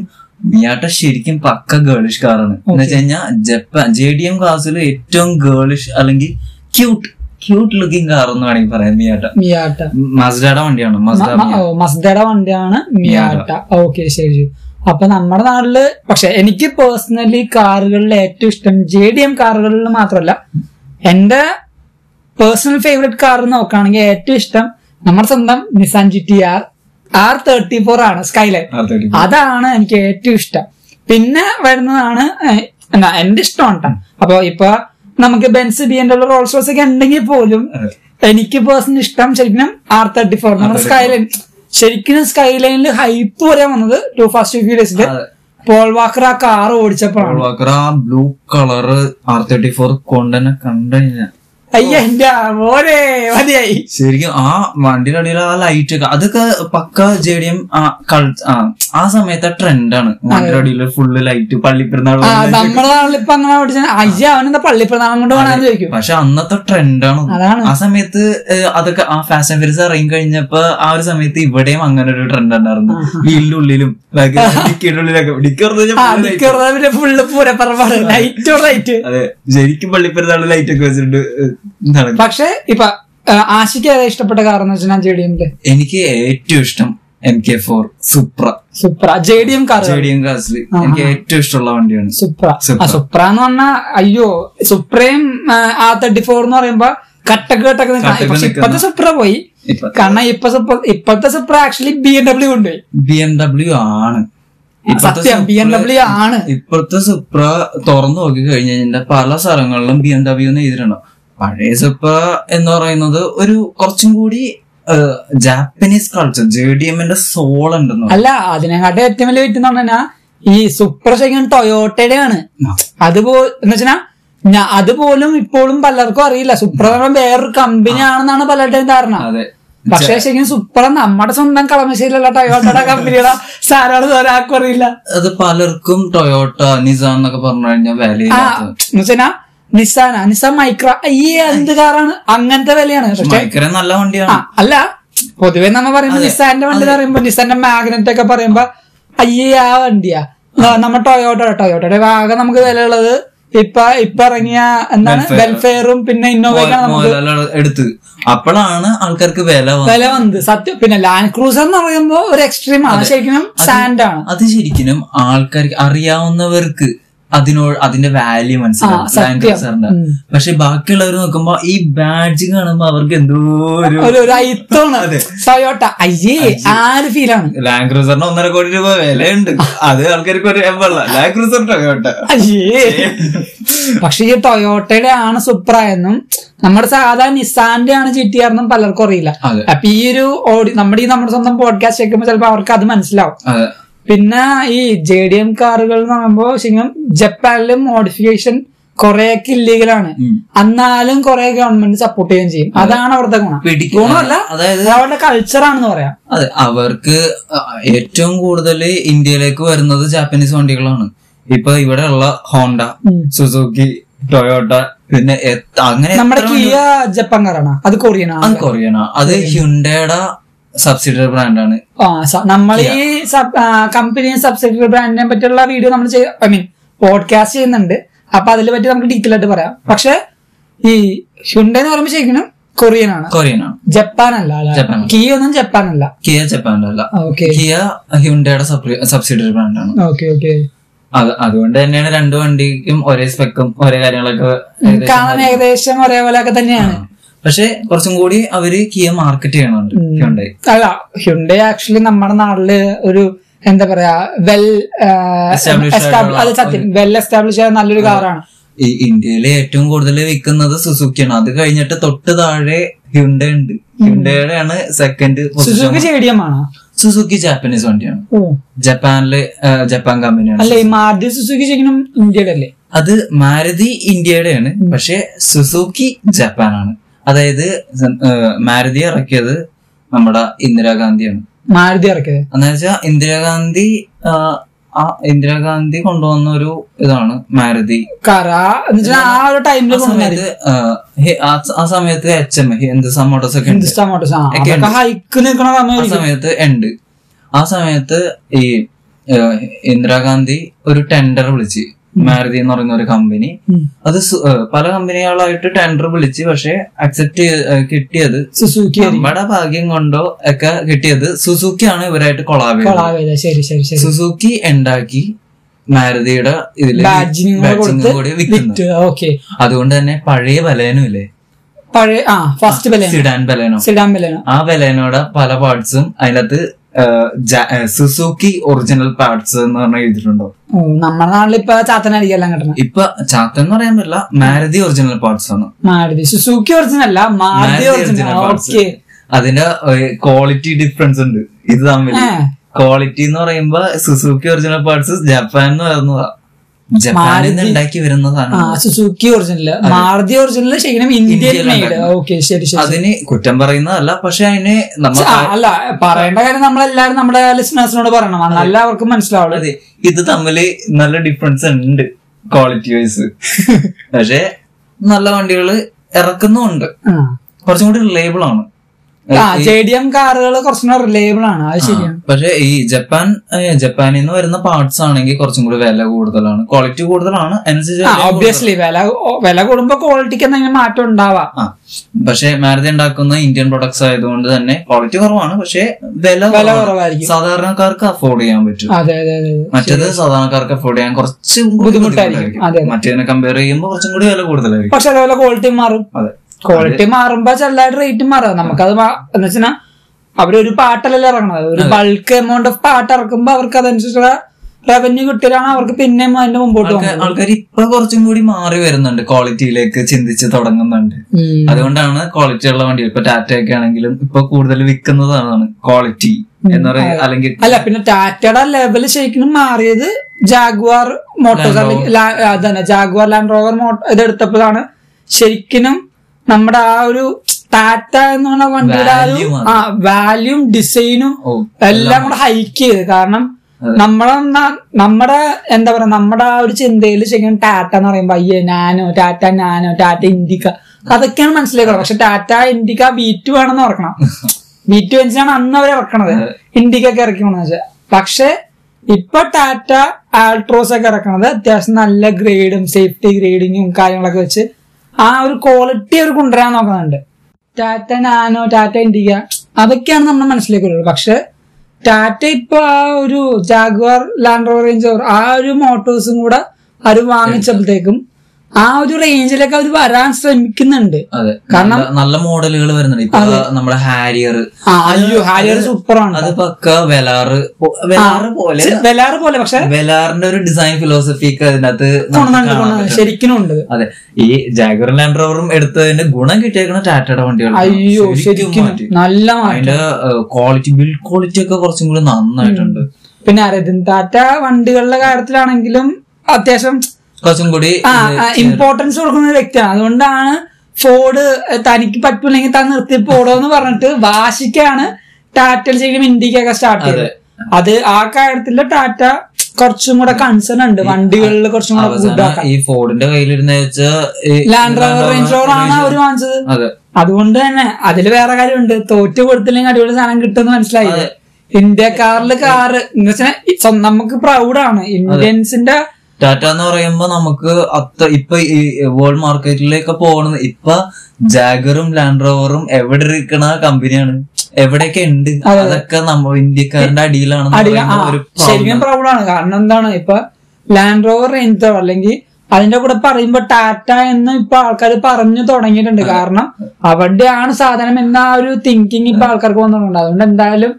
മിയാട്ട ശരിക്കും പക്ക ഗേൾഷ് കാറാണ്. എന്ന് വെച്ച് കഴിഞ്ഞാൽ ജപ്പാൻ ജെ ഡി എം ക്ലാസ്സിൽ ഏറ്റവും ഗേൾഷ് അല്ലെങ്കിൽ ക്യൂട്ട് ലുക്കിംഗ് കാർ എന്ന് വേണമെങ്കിൽ പറയാം മിയാട്ട. മസ്ഡയുടെ വണ്ടിയാണ്, മസ്ഡയുടെ വണ്ടിയാണ് മിയാട്ട. ഓക്കെ ശരി. അപ്പൊ നമ്മുടെ നാട്ടില് പക്ഷെ എനിക്ക് പേഴ്സണലി കാറുകളിൽ ഏറ്റവും ഇഷ്ടം ജെ ഡി എം കാറുകളിൽ മാത്രമല്ല, എന്റെ പേഴ്സണൽ ഫേവറേറ്റ് കാർ നോക്കുകയാണെങ്കിൽ ഏറ്റവും ഇഷ്ടം നമ്മുടെ സ്വന്തം നിസാൻ GT-R R34 ആണ്, സ്കൈലൈൻ. അതാണ് എനിക്ക് ഏറ്റവും ഇഷ്ടം. പിന്നെ വരുന്നതാണ് എന്റെ ഇഷ്ടമാണ്. അപ്പൊ ഇപ്പൊ നമുക്ക് ബെൻസ് BMW റോൾസ് റോയ്സ് ഒക്കെ ഉണ്ടെങ്കിൽ പോലും എനിക്ക് പേഴ്സണൽ ഇഷ്ടം ശരിക്കും R34 നമ്മുടെ സ്കൈലൈൻ. ശരിക്കും സ്കൈലൈനിൽ ഹൈപ്പ് പറയാൻ വന്നത് ടു ഫാസ്റ്റ് ഫ്യൂരിയസിൽ പോൾ വാക്കർ ആ കാർ ഓടിച്ചപ്പോഴാണ്. പോൾ വാക്കർ ആ ബ്ലൂ കളർ R34 കൊണ്ടുതന്നെ കണ്ടുകഴിഞ്ഞാൽ അയ്യ എന്റെ ഓരേ മതിയായി. ശരിക്കും ആ വണ്ടിയുടെ അടിയിൽ ആ ലൈറ്റ് ഒക്കെ അതൊക്കെ പക്ക ജെ ഡി എം ആ സമയത്തെ ട്രെൻഡാണ്. വണ്ടിയുടെ അടിയിൽ ഫുള്ള് ലൈറ്റ്, പള്ളിപ്പെരുന്നാൾ. നമ്മുടെ നാളിലിപ്പോ അങ്ങനെ ഓടിച്ചാൽ അയ്യ അവനെന്താ പള്ളിപ്പെരുന്നാൾ കൊണ്ട് വേണമെന്ന് ചോദിക്കും. പക്ഷെ അന്നത്തെ ട്രെൻഡാണ്. ആ സമയത്ത് അതൊക്കെ ആ ഫാസ്റ്റ് ആൻഡ് ഫ്യൂരിയസ് ഇറങ്ങി കഴിഞ്ഞപ്പോ ആ ഒരു സമയത്ത് ഇവിടെയും അങ്ങനെ ഒരു ട്രെൻഡ് ഉണ്ടായിരുന്നു. വീലിന്റെ ഉള്ളിലും ഫുള്ള് പൂരപ്പറമ്പാണ് ലൈറ്റ്. അതെ ശരിക്കും പള്ളിപ്പെരുന്നാൾ ലൈറ്റ് ഒക്കെ വെച്ചിട്ടുണ്ട്. പക്ഷെ ഇപ്പൊ ആശിക്ക് ഏതാ ഇഷ്ടപ്പെട്ട കാർ എന്ന് വെച്ചാൽ ജെ ഡി എം? എനിക്ക് ഏറ്റവും ഇഷ്ടം MK4 Supra JDM car. JDM കാർസിൽ എനിക്ക് ഏറ്റവും ഇഷ്ടമുള്ള വണ്ടിയാണ് സുപ്ര എന്ന് പറഞ്ഞാൽ. അയ്യോ സുപ്രയും R34 എന്ന് പറയുമ്പോ കട്ടക്ക് കട്ടക്ക് നിൽക്കാം. പക്ഷെ ഇപ്പത്തെ സുപ്ര പോയി, കാരണം ഇപ്പത്തെ സുപ്ര ആക്ച്വലി BMW കൊണ്ടുപോയി. BMW ആണ് സത്യം, BMW ആണ് ഇപ്പോഴത്തെ സുപ്ര. തുറന്നു നോക്കി കഴിഞ്ഞാൽ പല സ്ഥലങ്ങളിലും BMW എന്ന് എഴുതിയിട്ടുണ്ടോ. പഴയ സുപ്ര എന്ന് പറയുന്നത് ഒരു കുറച്ചും കൂടി ജാപ്പനീസ് കൾച്ചർ ജെ ഡി എമ്മിന്റെ സോൾ ഉണ്ടെന്ന്. അല്ല, അതിനെക്കാട്ടെ ഏറ്റവും വലിയ പറ്റുന്ന പറഞ്ഞാ ഈ സുപ്ര ശരിക്കും ടൊയോട്ടയുടെ ആണ്. എന്ന് വെച്ചാ അതുപോലും ഇപ്പോഴും പലർക്കും അറിയില്ല. സുപ്ര വേറൊരു കമ്പനി ആണെന്നാണ് പലരുടെയും ധാരണ. പക്ഷേ ശരിക്കും സുപ്ര നമ്മുടെ സ്വന്തം കളമശ്ശേരിയിലുള്ള ടൊയോട്ടയുടെ കമ്പനിയുടെ സാധനമാണ്. ഒരാൾക്കും അറിയില്ല. അത് പലർക്കും ടൊയോട്ട നിസാൻ എന്നൊക്കെ പറഞ്ഞു കഴിഞ്ഞാൽ വില നിസാൻ മൈക്ര ഈ എന്ത് കാറാണ് അങ്ങനത്തെ വിലയാണ്. പക്ഷേ നല്ല വണ്ടിയാണ്. അല്ല പൊതുവെ നമ്മ പറയുമ്പോ നിസാന്റെ വണ്ടി പറയുമ്പോ നിസാന്റെ മാഗ്നറ്റ് ഒക്കെ പറയുമ്പോ അയ്യേ ആ വണ്ടിയാ. നമ്മ ടൊയോട്ടയുടെ ഭാഗം നമുക്ക് വില ഉള്ളത് ഇപ്പൊ ഇറങ്ങിയ എന്താണ് വെൽഫെയറും പിന്നെ ഇന്നോവയാണ് നമുക്ക് എടുത്ത്. അപ്പോഴാണ് ആൾക്കാർക്ക് വില വന്നത് സത്യം. പിന്നെ ലാൻഡ് ക്രൂസർ എന്ന് പറയുമ്പോ ഒരു എക്സ്ട്രീം ആണ്, ശരിക്കും സാൻഡ് ആണ്. അത് ശരിക്കും ആൾക്കാർക്ക് അറിയാവുന്നവർക്ക് അതിന്റെ വാല്യൂ മനസ്സിലാവും. പക്ഷെ ബാക്കിയുള്ളവർ നോക്കുമ്പോ ഈ ബാഡ്ജ് കാണുമ്പോ അവർക്ക് എന്തോ ഒരു ഐത്തമാണ് ടൊയോട്ട. അയ്യേ ആ ഒരു ഫീലാണ്. ലാൻഡ് ക്രൂസറിന് 1.5 കോടി രൂപ വിലയുണ്ട്, അത് ആൾക്കാർക്ക് ഒരു എമ്പള്ള ലാൻഡ് ക്രൂസർ ടൊയോട്ട. അയ്യേ പക്ഷെ ഈ ടൊയോട്ടയുടെ ആണ് സുപ്ര എന്നും നമ്മുടെ സാധാരണ നിസാന്റെ ആണ് GT-R എന്നും പലർക്കും അറിയില്ല. അപ്പൊ ഈ ഒരു നമ്മുടെ സ്വന്തം പോഡ്കാസ്റ്റ് കേൾക്കുമ്പോൾ ചിലപ്പോ അവർക്ക് അത് മനസ്സിലാവും. പിന്നെ ഈ JDM കാറുകൾ എന്ന് പറയുമ്പോ ശരിക്കും ജപ്പാനിലും മോഡിഫിക്കേഷൻ കൊറേയൊക്കെ ഇല്ലീഗലാണ്, എന്നാലും കൊറേ ഗവൺമെന്റ് സപ്പോർട്ട് ചെയ്യുകയും ചെയ്യും. അതാണ് അവരുടെ ഗുണമല്ല, അതായത് അവരുടെ കൾച്ചറാണെന്ന് പറയാം. അതെ, അവർക്ക് ഏറ്റവും കൂടുതൽ ഇന്ത്യയിലേക്ക് വരുന്നത് ജാപ്പനീസ് വണ്ടികളാണ്. ഇപ്പൊ ഇവിടെ ഉള്ള ഹോണ്ട, സുസുക്കി, ടൊയോട്ട പിന്നെ അങ്ങനെ നമ്മുടെ കിയ ജപ്പാൻകാരാണ്, അത് കൊറിയനാ, അത് ഹ്യുണ്ടയുടെ സബ്സിഡിയറി ബ്രാൻഡാണ്. നമ്മൾ ഈ കമ്പനിയും സബ്സിഡിയറി ബ്രാൻഡിനെ പറ്റിയുള്ള വീഡിയോ നമ്മൾ ഐ മീൻ പോഡ്കാസ്റ്റ് ചെയ്യുന്നുണ്ട്. അപ്പൊ അതിനെ പറ്റി നമുക്ക് ഡീറ്റെയിൽ ആയിട്ട് പറയാം. പക്ഷെ ഈ ഹ്യുണ്ടൈ എന്ന് പറയുമ്പോൾ ശരിക്കും കൊറിയനാണ്, ജപ്പാനല്ല. കിയ ഒന്നും ജപ്പാനല്ല, ജപ്പാനല്ല. കിയ ഹ്യുണ്ടയുടെ സബ്സിഡിയറി ബ്രാൻഡാണ്. Okay okay. അതുകൊണ്ട് തന്നെയാണ് രണ്ടു വണ്ടിക്കും ഒരേ സ്പെക്കും ഒരേ കാര്യങ്ങളൊക്കെ കാണാൻ ഏകദേശം ഒരേപോലെയൊക്കെ തന്നെയാണ്. പക്ഷെ കുറച്ചും കൂടി അവര് കിയ മാർക്കറ്റ് ചെയ്യണുണ്ട് ഹ്യുണ്ടൈ. അല്ല, ഹ്യുണ്ടൈ ആക്ച്വലി നമ്മുടെ നാട്ടില് ഒരു എന്താ പറയാ വെൽ എസ്റ്റാബ്ലിഷ് ആയ നല്ലൊരു കാറാണ്. ഈ ഇന്ത്യയിലെ ഏറ്റവും കൂടുതൽ വിൽക്കുന്നത് സുസുക്കിയാണ്. അത് കഴിഞ്ഞിട്ട് തൊട്ട് താഴെ ഹ്യുണ്ടൈ ഉണ്ട്. ഹ്യുണ്ടൈയുടെ ആണ് സെക്കൻഡ് പൊസിഷൻ. JDM ആണോ? സുസുക്കി ജാപ്പനീസ് വണ്ടിയാണ്, ജപ്പാൻ കമ്പനിയാണ്. അല്ലേ മാരുതി സുസുക്കി ശരിക്കും ഇന്ത്യയുടെ അല്ലേ? അത് മാരുതി ഇന്ത്യയുടെ ആണ്, പക്ഷെ സുസുക്കി ജപ്പാനാണ്. അതായത് മാരുതി ഇറക്കിയത് നമ്മുടെ ഇന്ദിരാഗാന്ധിയാണ്. മാരുതി ഇറക്കിയത് എന്നുവെച്ചാൽ ഇന്ദിരാഗാന്ധി കൊണ്ടുവന്ന ഒരു ഇതാണ് മാരുതി കാർ. ആ സമയത്ത് ഹിന്ദുസ്ഥാൻ മോട്ടോർസ് ഒക്കെ സമയത്ത് ഉണ്ട്. ആ സമയത്ത് ഈ ഇന്ദിരാഗാന്ധി ഒരു ടെൻഡർ വിളിച്ച്, മാരുതി എന്ന് പറയുന്ന ഒരു കമ്പനി, അത് പല കമ്പനികളായിട്ട് ടെൻഡർ വിളിച്ച്. പക്ഷെ അക്സെപ്റ്റ് കിട്ടിയത് സുസുക്കി. നമ്മുടെ ഭാഗ്യം കൊണ്ടോ ഒക്കെ കിട്ടിയത് സുസുക്കിയാണ്. ഇവരായിട്ട് കൊളാബ് ചെയ്തത് സുസുക്കി ഉണ്ടാക്കി മാരുതിയുടെ ഇതില് ബാഡ്ജിങ് കൂടി വിൽക്കുന്നത്. അതുകൊണ്ട് തന്നെ പഴയ ബലേനോ ഇല്ലേ, സിഡാൻ ബലേനോ, ആ ബലേനോടെ പല പാർട്സും അതിനകത്ത് സുസുക്കി ഒറിജിനൽ പാർട്സ് എന്ന് പറഞ്ഞാൽ എഴുതിയിട്ടുണ്ടോ? നമ്മുടെ നാട്ടിലിപ്പോ ചാത്തനായിരിക്കും കിട്ടണം. ഇപ്പൊ ചാത്തൻ എന്ന് പറയാൻ പറ്റില്ല, മാരുതി ഒറിജിനൽ പാർട്സ് ആണ്. മാരുതി സുസുക്കി ഒറിജിനൽ അല്ല, മാരുതി ഒറിജിനൽ പാർട്സ്. അതിന്റെ ക്വാളിറ്റി ഡിഫറൻസ് ഉണ്ട് ഇത് തമ്മിൽ. ക്വാളിറ്റി എന്ന് പറയുമ്പോ സുസുക്കി ഒറിജിനൽ പാർട്സ് ജപ്പാൻ എന്ന് പറയുന്നതാ, ജപ്പാനിൽ നിന്ന് ഉണ്ടാക്കി വരുന്നതാണ് സുസുക്കി ഒറിജിനല്. മാരുതി ഒറിജിനല് ശരിക്കും ഇന്ത്യയിൽ മെയ്ഡ്. ഓക്കെ, ശരി ശരി. അതിന് കുറ്റം പറയുന്നതല്ല, പക്ഷെ അതിന് അല്ല പറയേണ്ട കാര്യം നമ്മളെല്ലാരും നമ്മുടെ ലിസണേഴ്സിനോട് പറയണം, നല്ല അവർക്ക് മനസ്സിലാവുള്ളത്. ഇത് തമ്മില് നല്ല ഡിഫറൻസ് ഉണ്ട് ക്വാളിറ്റി വൈസ്. പക്ഷെ നല്ല വണ്ടികള് ഇറക്കുന്നുണ്ട്, കുറച്ചും കൂടി റിലയബിൾ ആണ്. JDM കാറുകൾ കുറച്ചുകൂടെ റിലയബിൾ ആണ്, അത് ശരിയാണ്. പക്ഷെ ഈ ജപ്പാനിൽ നിന്ന് വരുന്ന പാർട്സ് ആണെങ്കിൽ കുറച്ചും കൂടി വില കൂടുതലാണ്, ക്വാളിറ്റി കൂടുതലാണ്. ഒബ്വിയസ്ലി വില കൂടുമ്പോ ക്വാളിറ്റിക്ക് എന്തെങ്കിലും മാറ്റം ഉണ്ടാവാം. പക്ഷെ മാരുതി ഉണ്ടാക്കുന്ന ഇന്ത്യൻ പ്രൊഡക്ട്സ് ആയതുകൊണ്ട് തന്നെ ക്വാളിറ്റി കുറവാണ്, പക്ഷെ വില കുറവായിരിക്കും, സാധാരണക്കാർക്ക് അഫോർഡ് ചെയ്യാൻ പറ്റും. മറ്റേത് സാധാരണക്കാർക്ക് അഫോർഡ് ചെയ്യാൻ കുറച്ച് ബുദ്ധിമുട്ടായിരിക്കും, മറ്റേതിനെ കമ്പയർ ചെയ്യുമ്പോൾ കുറച്ചും കൂടി വില കൂടുതലായിരിക്കും. പക്ഷെ അതേപോലെ ക്വാളിറ്റി മാറും. ക്വാളിറ്റി മാറുമ്പോ ചെറുതായിട്ട് റേറ്റും മാറാം. നമുക്കത് എന്ന് വെച്ചാൽ അവരൊരു പാട്ടല്ലല്ലോ ഇറങ്ങണത്, ഒരു ബൾക്ക് എമൗണ്ട് ഓഫ് പാട്ട് ഇറക്കുമ്പോ അവർക്ക് അതനുസരിച്ചുള്ള റവന്യൂ കിട്ടിയാണ് അവർക്ക് പിന്നെയും അതിന്റെ മുമ്പോട്ട് പോകുന്നത്. ആൾക്കാർ ഇപ്പൊ കുറച്ചും കൂടി മാറി വരുന്നുണ്ട്, ക്വാളിറ്റിയിലേക്ക് ചിന്തിച്ച് തുടങ്ങുന്നുണ്ട്. അതുകൊണ്ടാണ് ക്വാളിറ്റി ഉള്ള വണ്ടി ഇപ്പൊ ടാറ്റ ഒക്കെ ആണെങ്കിലും ഇപ്പൊ കൂടുതൽ വിൽക്കുന്നതാണ് ക്വാളിറ്റി എന്ന് പറയുന്നത്. അല്ലെങ്കിൽ അല്ല, പിന്നെ ടാറ്റയുടെ ലെവൽ ശരിക്കും മാറിയത് ജാഗ്വാർ മോട്ടോർ, അതന്നെ ജാഗ്വാർ ലാൻഡ് റോവർ ഇതെടുത്തപ്പോഴാണ് ശരിക്കും നമ്മുടെ ആ ഒരു ടാറ്റ എന്ന് പറഞ്ഞ വണ്ടിയുടെ ആ ഒരു വാല്യൂം ഡിസൈനും എല്ലാം കൂടെ ഹൈക്ക് ചെയ്ത്. കാരണം നമ്മുടെ എന്താ പറയാ നമ്മുടെ ആ ഒരു ചിന്തയിൽ ശരിക്കും ടാറ്റ എന്ന് പറയുമ്പോ അയ്യേ നാനോ ടാറ്റ ഇൻഡിക്ക അതൊക്കെയാണ് മനസ്സിലാക്കുന്നത്. പക്ഷെ ടാറ്റ ഇൻഡിക്ക B2 ആണെന്ന് ഓർക്കണം. B2 എഞ്ചിനാണ് അന്ന് അവർ ഇറക്കണത്, ഇൻഡിക്ക ഒക്കെ ഇറക്കണമെന്ന് വെച്ചാൽ. പക്ഷെ ഇപ്പൊ ടാറ്റ ആൾട്രോസ് ഒക്കെ ഇറക്കണത് അത്യാവശ്യം നല്ല ഗ്രേഡും സേഫ്റ്റി ഗ്രേഡിങ്ങും കാര്യങ്ങളൊക്കെ വെച്ച് ആ ഒരു ക്വാളിറ്റി അവർ കൊണ്ടുവരാൻ നോക്കുന്നുണ്ട്. ടാറ്റ നാനോ ടാറ്റ ഇൻഡിക്ക അതൊക്കെയാണ് നമ്മുടെ മനസ്സിലേക്ക്. പക്ഷെ ടാറ്റ ഇപ്പൊ ആ ഒരു Jaguar Land Rover Range Rover ആ ഒരു മോട്ടോഴ്സും കൂടെ അവർ വാങ്ങിച്ചപ്പോഴത്തേക്കും ആ ഒരു റേഞ്ചിലൊക്കെ അവർ വരാൻ ശ്രമിക്കുന്നുണ്ട്. കാരണം നല്ല മോഡലുകൾ വരുന്നുണ്ട്. നമ്മുടെ ഹാരിയർ സൂപ്പറാണ്. അത് പക്ക വെലാറ് പോലെ പക്ഷെ വെലാറിന്റെ ഒരു ഡിസൈൻ ഫിലോസഫി ഒക്കെ അതിനകത്ത് ശരിക്കും ഉണ്ട്. അതെ, ഈ ജാഗ്വർ ലാൻഡ് റോവറും എടുത്തതിന്റെ ഗുണം കിട്ടിയേക്കണ ടാറ്റയുടെ വണ്ടികൾ. അയ്യോ ശരിക്കും നല്ല അതിന്റെ ക്വാളിറ്റി, ബിൽഡ് ക്വാളിറ്റി ഒക്കെ കുറച്ചും കൂടി നന്നായിട്ടുണ്ട്. പിന്നെ അരവിൻ ടാറ്റ വണ്ടികളുടെ കാര്യത്തിലാണെങ്കിലും അത്യാവശ്യം കുറച്ചും കൂടി ഇമ്പോർട്ടൻസ് കൊടുക്കുന്ന വ്യക്തിയാണ്. അതുകൊണ്ടാണ് ഫോർഡ് തനിക്ക് പറ്റില്ലെങ്കിൽ താൻ നിർത്തി പോടോ എന്ന് പറഞ്ഞിട്ട് വാശിക്കാണ് ടാറ്റയിൽ ശരിക്കും ഇൻഡിക്കൊക്കെ സ്റ്റാർട്ട് ചെയ്തത്. അത് ആ കാര്യത്തില് ടാറ്റ കുറച്ചും കൂടെ കൺസേൺ ഉണ്ട് വണ്ടികളിൽ കുറച്ചും കൂടെ. ഈ ഫോർഡിന്റെ കയ്യിലിരുന്ന ലാൻഡ് റോവർ റേഞ്ച് റോവർ ആണ് അവര് വാങ്ങിച്ചത്. അതുകൊണ്ട് തന്നെ അതിൽ വേറെ കാര്യമുണ്ട്, തോറ്റു കൊടുത്തില്ലെങ്കിൽ അടിപൊളി സാധനം കിട്ടുമെന്ന് മനസ്സിലായത്. ഇന്ത്യക്കാരില് കാറ് എന്ന് വെച്ചാൽ നമുക്ക് പ്രൗഡാണ് ഇന്ത്യൻസിന്റെ. ടാറ്റ എന്ന് പറയുമ്പോ നമുക്ക് അത്ര ഇപ്പൊ ഈ വേൾഡ് മാർക്കറ്റിലേക്ക് പോകണം. ഇപ്പൊ ജാഗറും ലാൻഡ് റോവറും എവിടെ ഇരിക്കണ കമ്പനിയാണ്, എവിടെയൊക്കെ ഉണ്ട്, അതൊക്കെ നമ്മൾ ഇന്ത്യക്കാരുടെ അടിയിലാണ്. പ്രൗഡാണ്. കാരണം എന്താണ്, ഇപ്പൊ ലാൻഡ് റോവർ റേഞ്ച് അല്ലെങ്കിൽ അതിന്റെ കൂടെ പറയുമ്പോ ടാറ്റ എന്ന് ഇപ്പൊ ആൾക്കാർ പറഞ്ഞു തുടങ്ങിയിട്ടുണ്ട്. കാരണം അവിടെയാണ് സാധനം എന്ന ആ ഒരു തിങ്കിങ് ഇപ്പൊ ആൾക്കാർക്ക് വന്നിട്ടുണ്ട്. അതുകൊണ്ട് എന്തായാലും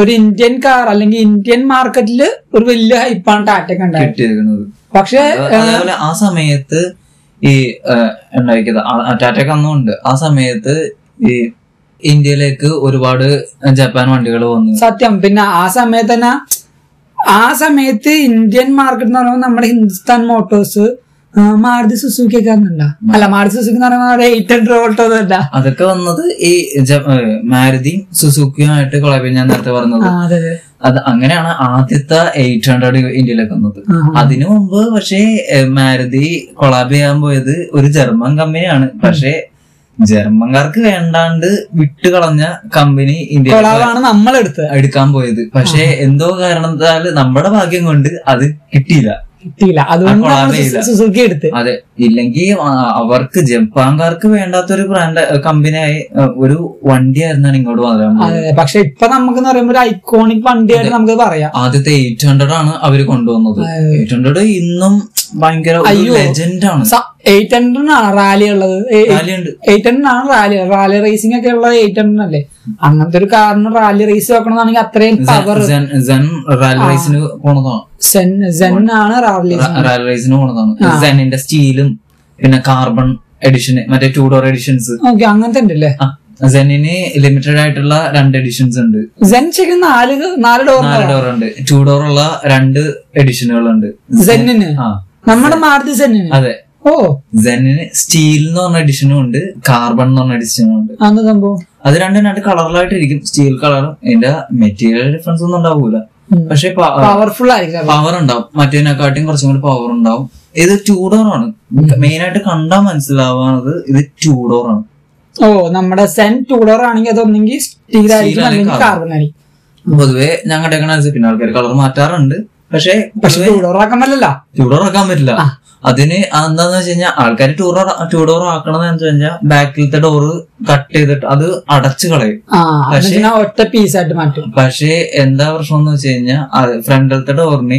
ഒരു ഇന്ത്യൻ കാർ അല്ലെങ്കിൽ ഇന്ത്യൻ മാർക്കറ്റില് ഒരു വലിയ ഹൈപ്പാണ് ടാറ്റയ്ക്ക് ഉണ്ടായിരിക്കുന്നത്. പക്ഷെ അതേപോലെ ആ സമയത്ത് ഈ ഉണ്ടാക്കിയത് ടാറ്റയ്ക്ക് അന്നുണ്ട്. ആ സമയത്ത് ഈ ഇന്ത്യയിലേക്ക് ഒരുപാട് ജപ്പാൻ വണ്ടികൾ വന്നു. സത്യം. പിന്നെ ആ സമയത്ത് തന്നെ ഇന്ത്യൻ മാർക്കറ്റ് എന്ന് പറയുമ്പോൾ നമ്മുടെ ഹിന്ദുസ്ഥാൻ മോട്ടോഴ്സ്, മാരുതി സുസുക്കി ഒക്കെ വന്നിട്ടുണ്ടോ? അല്ല, മാരുതി സുസുക്കി എന്ന് പറയുമ്പോൾ 800 വോൾട്ട് ഒന്നുമില്ല. അതൊക്കെ വന്നത് ഈ മാരുതി സുസുക്കിയുമായിട്ട് കൊളാബ്, ഞാൻ നേരത്തെ പറഞ്ഞത്. അത് അങ്ങനെയാണ് ആദ്യത്തെ 800 ഇന്ത്യയിലൊക്കെ വന്നത്. അതിനു മുമ്പ് പക്ഷേ മാരുതി കൊളാബ് ചെയ്യാൻ പോയത് ഒരു ജർമ്മൻ കമ്പനിയാണ്. പക്ഷെ ജർമ്മൻകാർക്ക് വേണ്ടാണ്ട് വിട്ട് കളഞ്ഞ കമ്പനി ഇന്ത്യയിലാണ് നമ്മളെടുത്ത് എടുക്കാൻ പോയത്. പക്ഷെ എന്തോ കാരണത്താൽ നമ്മുടെ ഭാഗ്യം കൊണ്ട് അത് കിട്ടിയില്ല. സുസുക്കി എടുത്ത്. അതെ, ഇല്ലെങ്കിൽ അവർക്ക് ജപ്പാൻകാർക്ക് വേണ്ടാത്തൊരു ബ്രാൻഡ് കമ്പനിയായി ഒരു വണ്ടിയായിരുന്നാണ് ഇങ്ങോട്ട് വന്നത്. പക്ഷെ ഇപ്പൊ നമുക്കെന്ന് പറയുമ്പോൾ ഒരു ഐക്കോണിക് വണ്ടിയായിട്ട് നമുക്ക് പറയാം. ആദ്യത്തെ 800 ആണ് അവര് കൊണ്ടുവന്നത്. 800 ഇന്നും ഭയങ്കര ലെജൻഡ് ആണ്. 800 റാലി ഉള്ളത്, 800 റാലി റേസിംഗ് ഒക്കെ ഉള്ളത് 800 അല്ലേ? അങ്ങനത്തെ ഒരു കാറിന് റാലി റേസ് വെക്കണമെന്നാണെങ്കിൽ അത്രയും പവർ. റാലി റേസിന് പോണതാണ്. സെന്നിന്റെ സ്റ്റീലും പിന്നെ കാർബൺ എഡിഷൻ, മറ്റേ 2 ഡോർ എഡിഷൻസ് അങ്ങനത്തെ ഉണ്ടല്ലേ. സെന്നിന് ലിമിറ്റഡ് ആയിട്ടുള്ള 2 എഡിഷൻസ് ഉണ്ട്. സെൻ ശരിക്കും 4 ഡോർ ഉണ്ട്. 2 ഡോർ ഉള്ള 2 എഡിഷനുകളുണ്ട് സെന്നിന്. നമ്മുടെ മാരുതി സെന്നിന്. അതെ. സെന്നിന് സ്റ്റീൽ എന്ന് പറഞ്ഞ എഡിഷനും ഉണ്ട്, കാർബൺ എന്ന് പറഞ്ഞ എഡിഷനും ഉണ്ട്. അത് രണ്ടും 2 കളറിലായിട്ടിരിക്കും. സ്റ്റീൽ കളറും. ഇതിന്റെ മെറ്റീരിയൽ ഡിഫറൻസ് ഒന്നും ഉണ്ടാവൂല, പക്ഷെ പവർഫുൾ ആയിരിക്കും. പവർ ഉണ്ടാവും, മറ്റേതിനെക്കാട്ടും കുറച്ചും കൂടി പവർ ഉണ്ടാവും. ഇത് 2 ഡോർ ആണ്. മെയിൻ ആയിട്ട് കണ്ടാൽ മനസ്സിലാവുന്നത് ഇത് 2 ഡോർ ആണ്. ഓ, നമ്മുടെ സെൻ 2 ഡോർ ആണെങ്കിൽ അതൊന്നെങ്കിൽ സ്റ്റീൽ ആയിരിക്കും അല്ലെങ്കിൽ കാർബൺ ആയിരിക്കും. പൊതുവെ ഞങ്ങളുടെ പിന്നെ ആൾക്കാർ കളർ മാറ്റാറുണ്ട്. പക്ഷെ 2 ഡോർ ആക്കാൻ പറ്റില്ല. 2 ഡോർ ആക്കാൻ പറ്റില്ല. അതിന് എന്താന്ന് വെച്ച് കഴിഞ്ഞാൽ ആൾക്കാർ 2 ഡോർ ആക്കണത് എന്ന് വെച്ചാൽ ബാക്കിലത്തെ ഡോറ് കട്ട് ചെയ്തിട്ട് അത് അടച്ചു കളയും. പക്ഷെ ഒറ്റ പീസായിട്ട് മാറ്റും. പക്ഷെ എന്താ പ്രശ്നം എന്ന് വെച്ച് കഴിഞ്ഞാൽ ഫ്രണ്ടിലത്തെ ഡോറിന്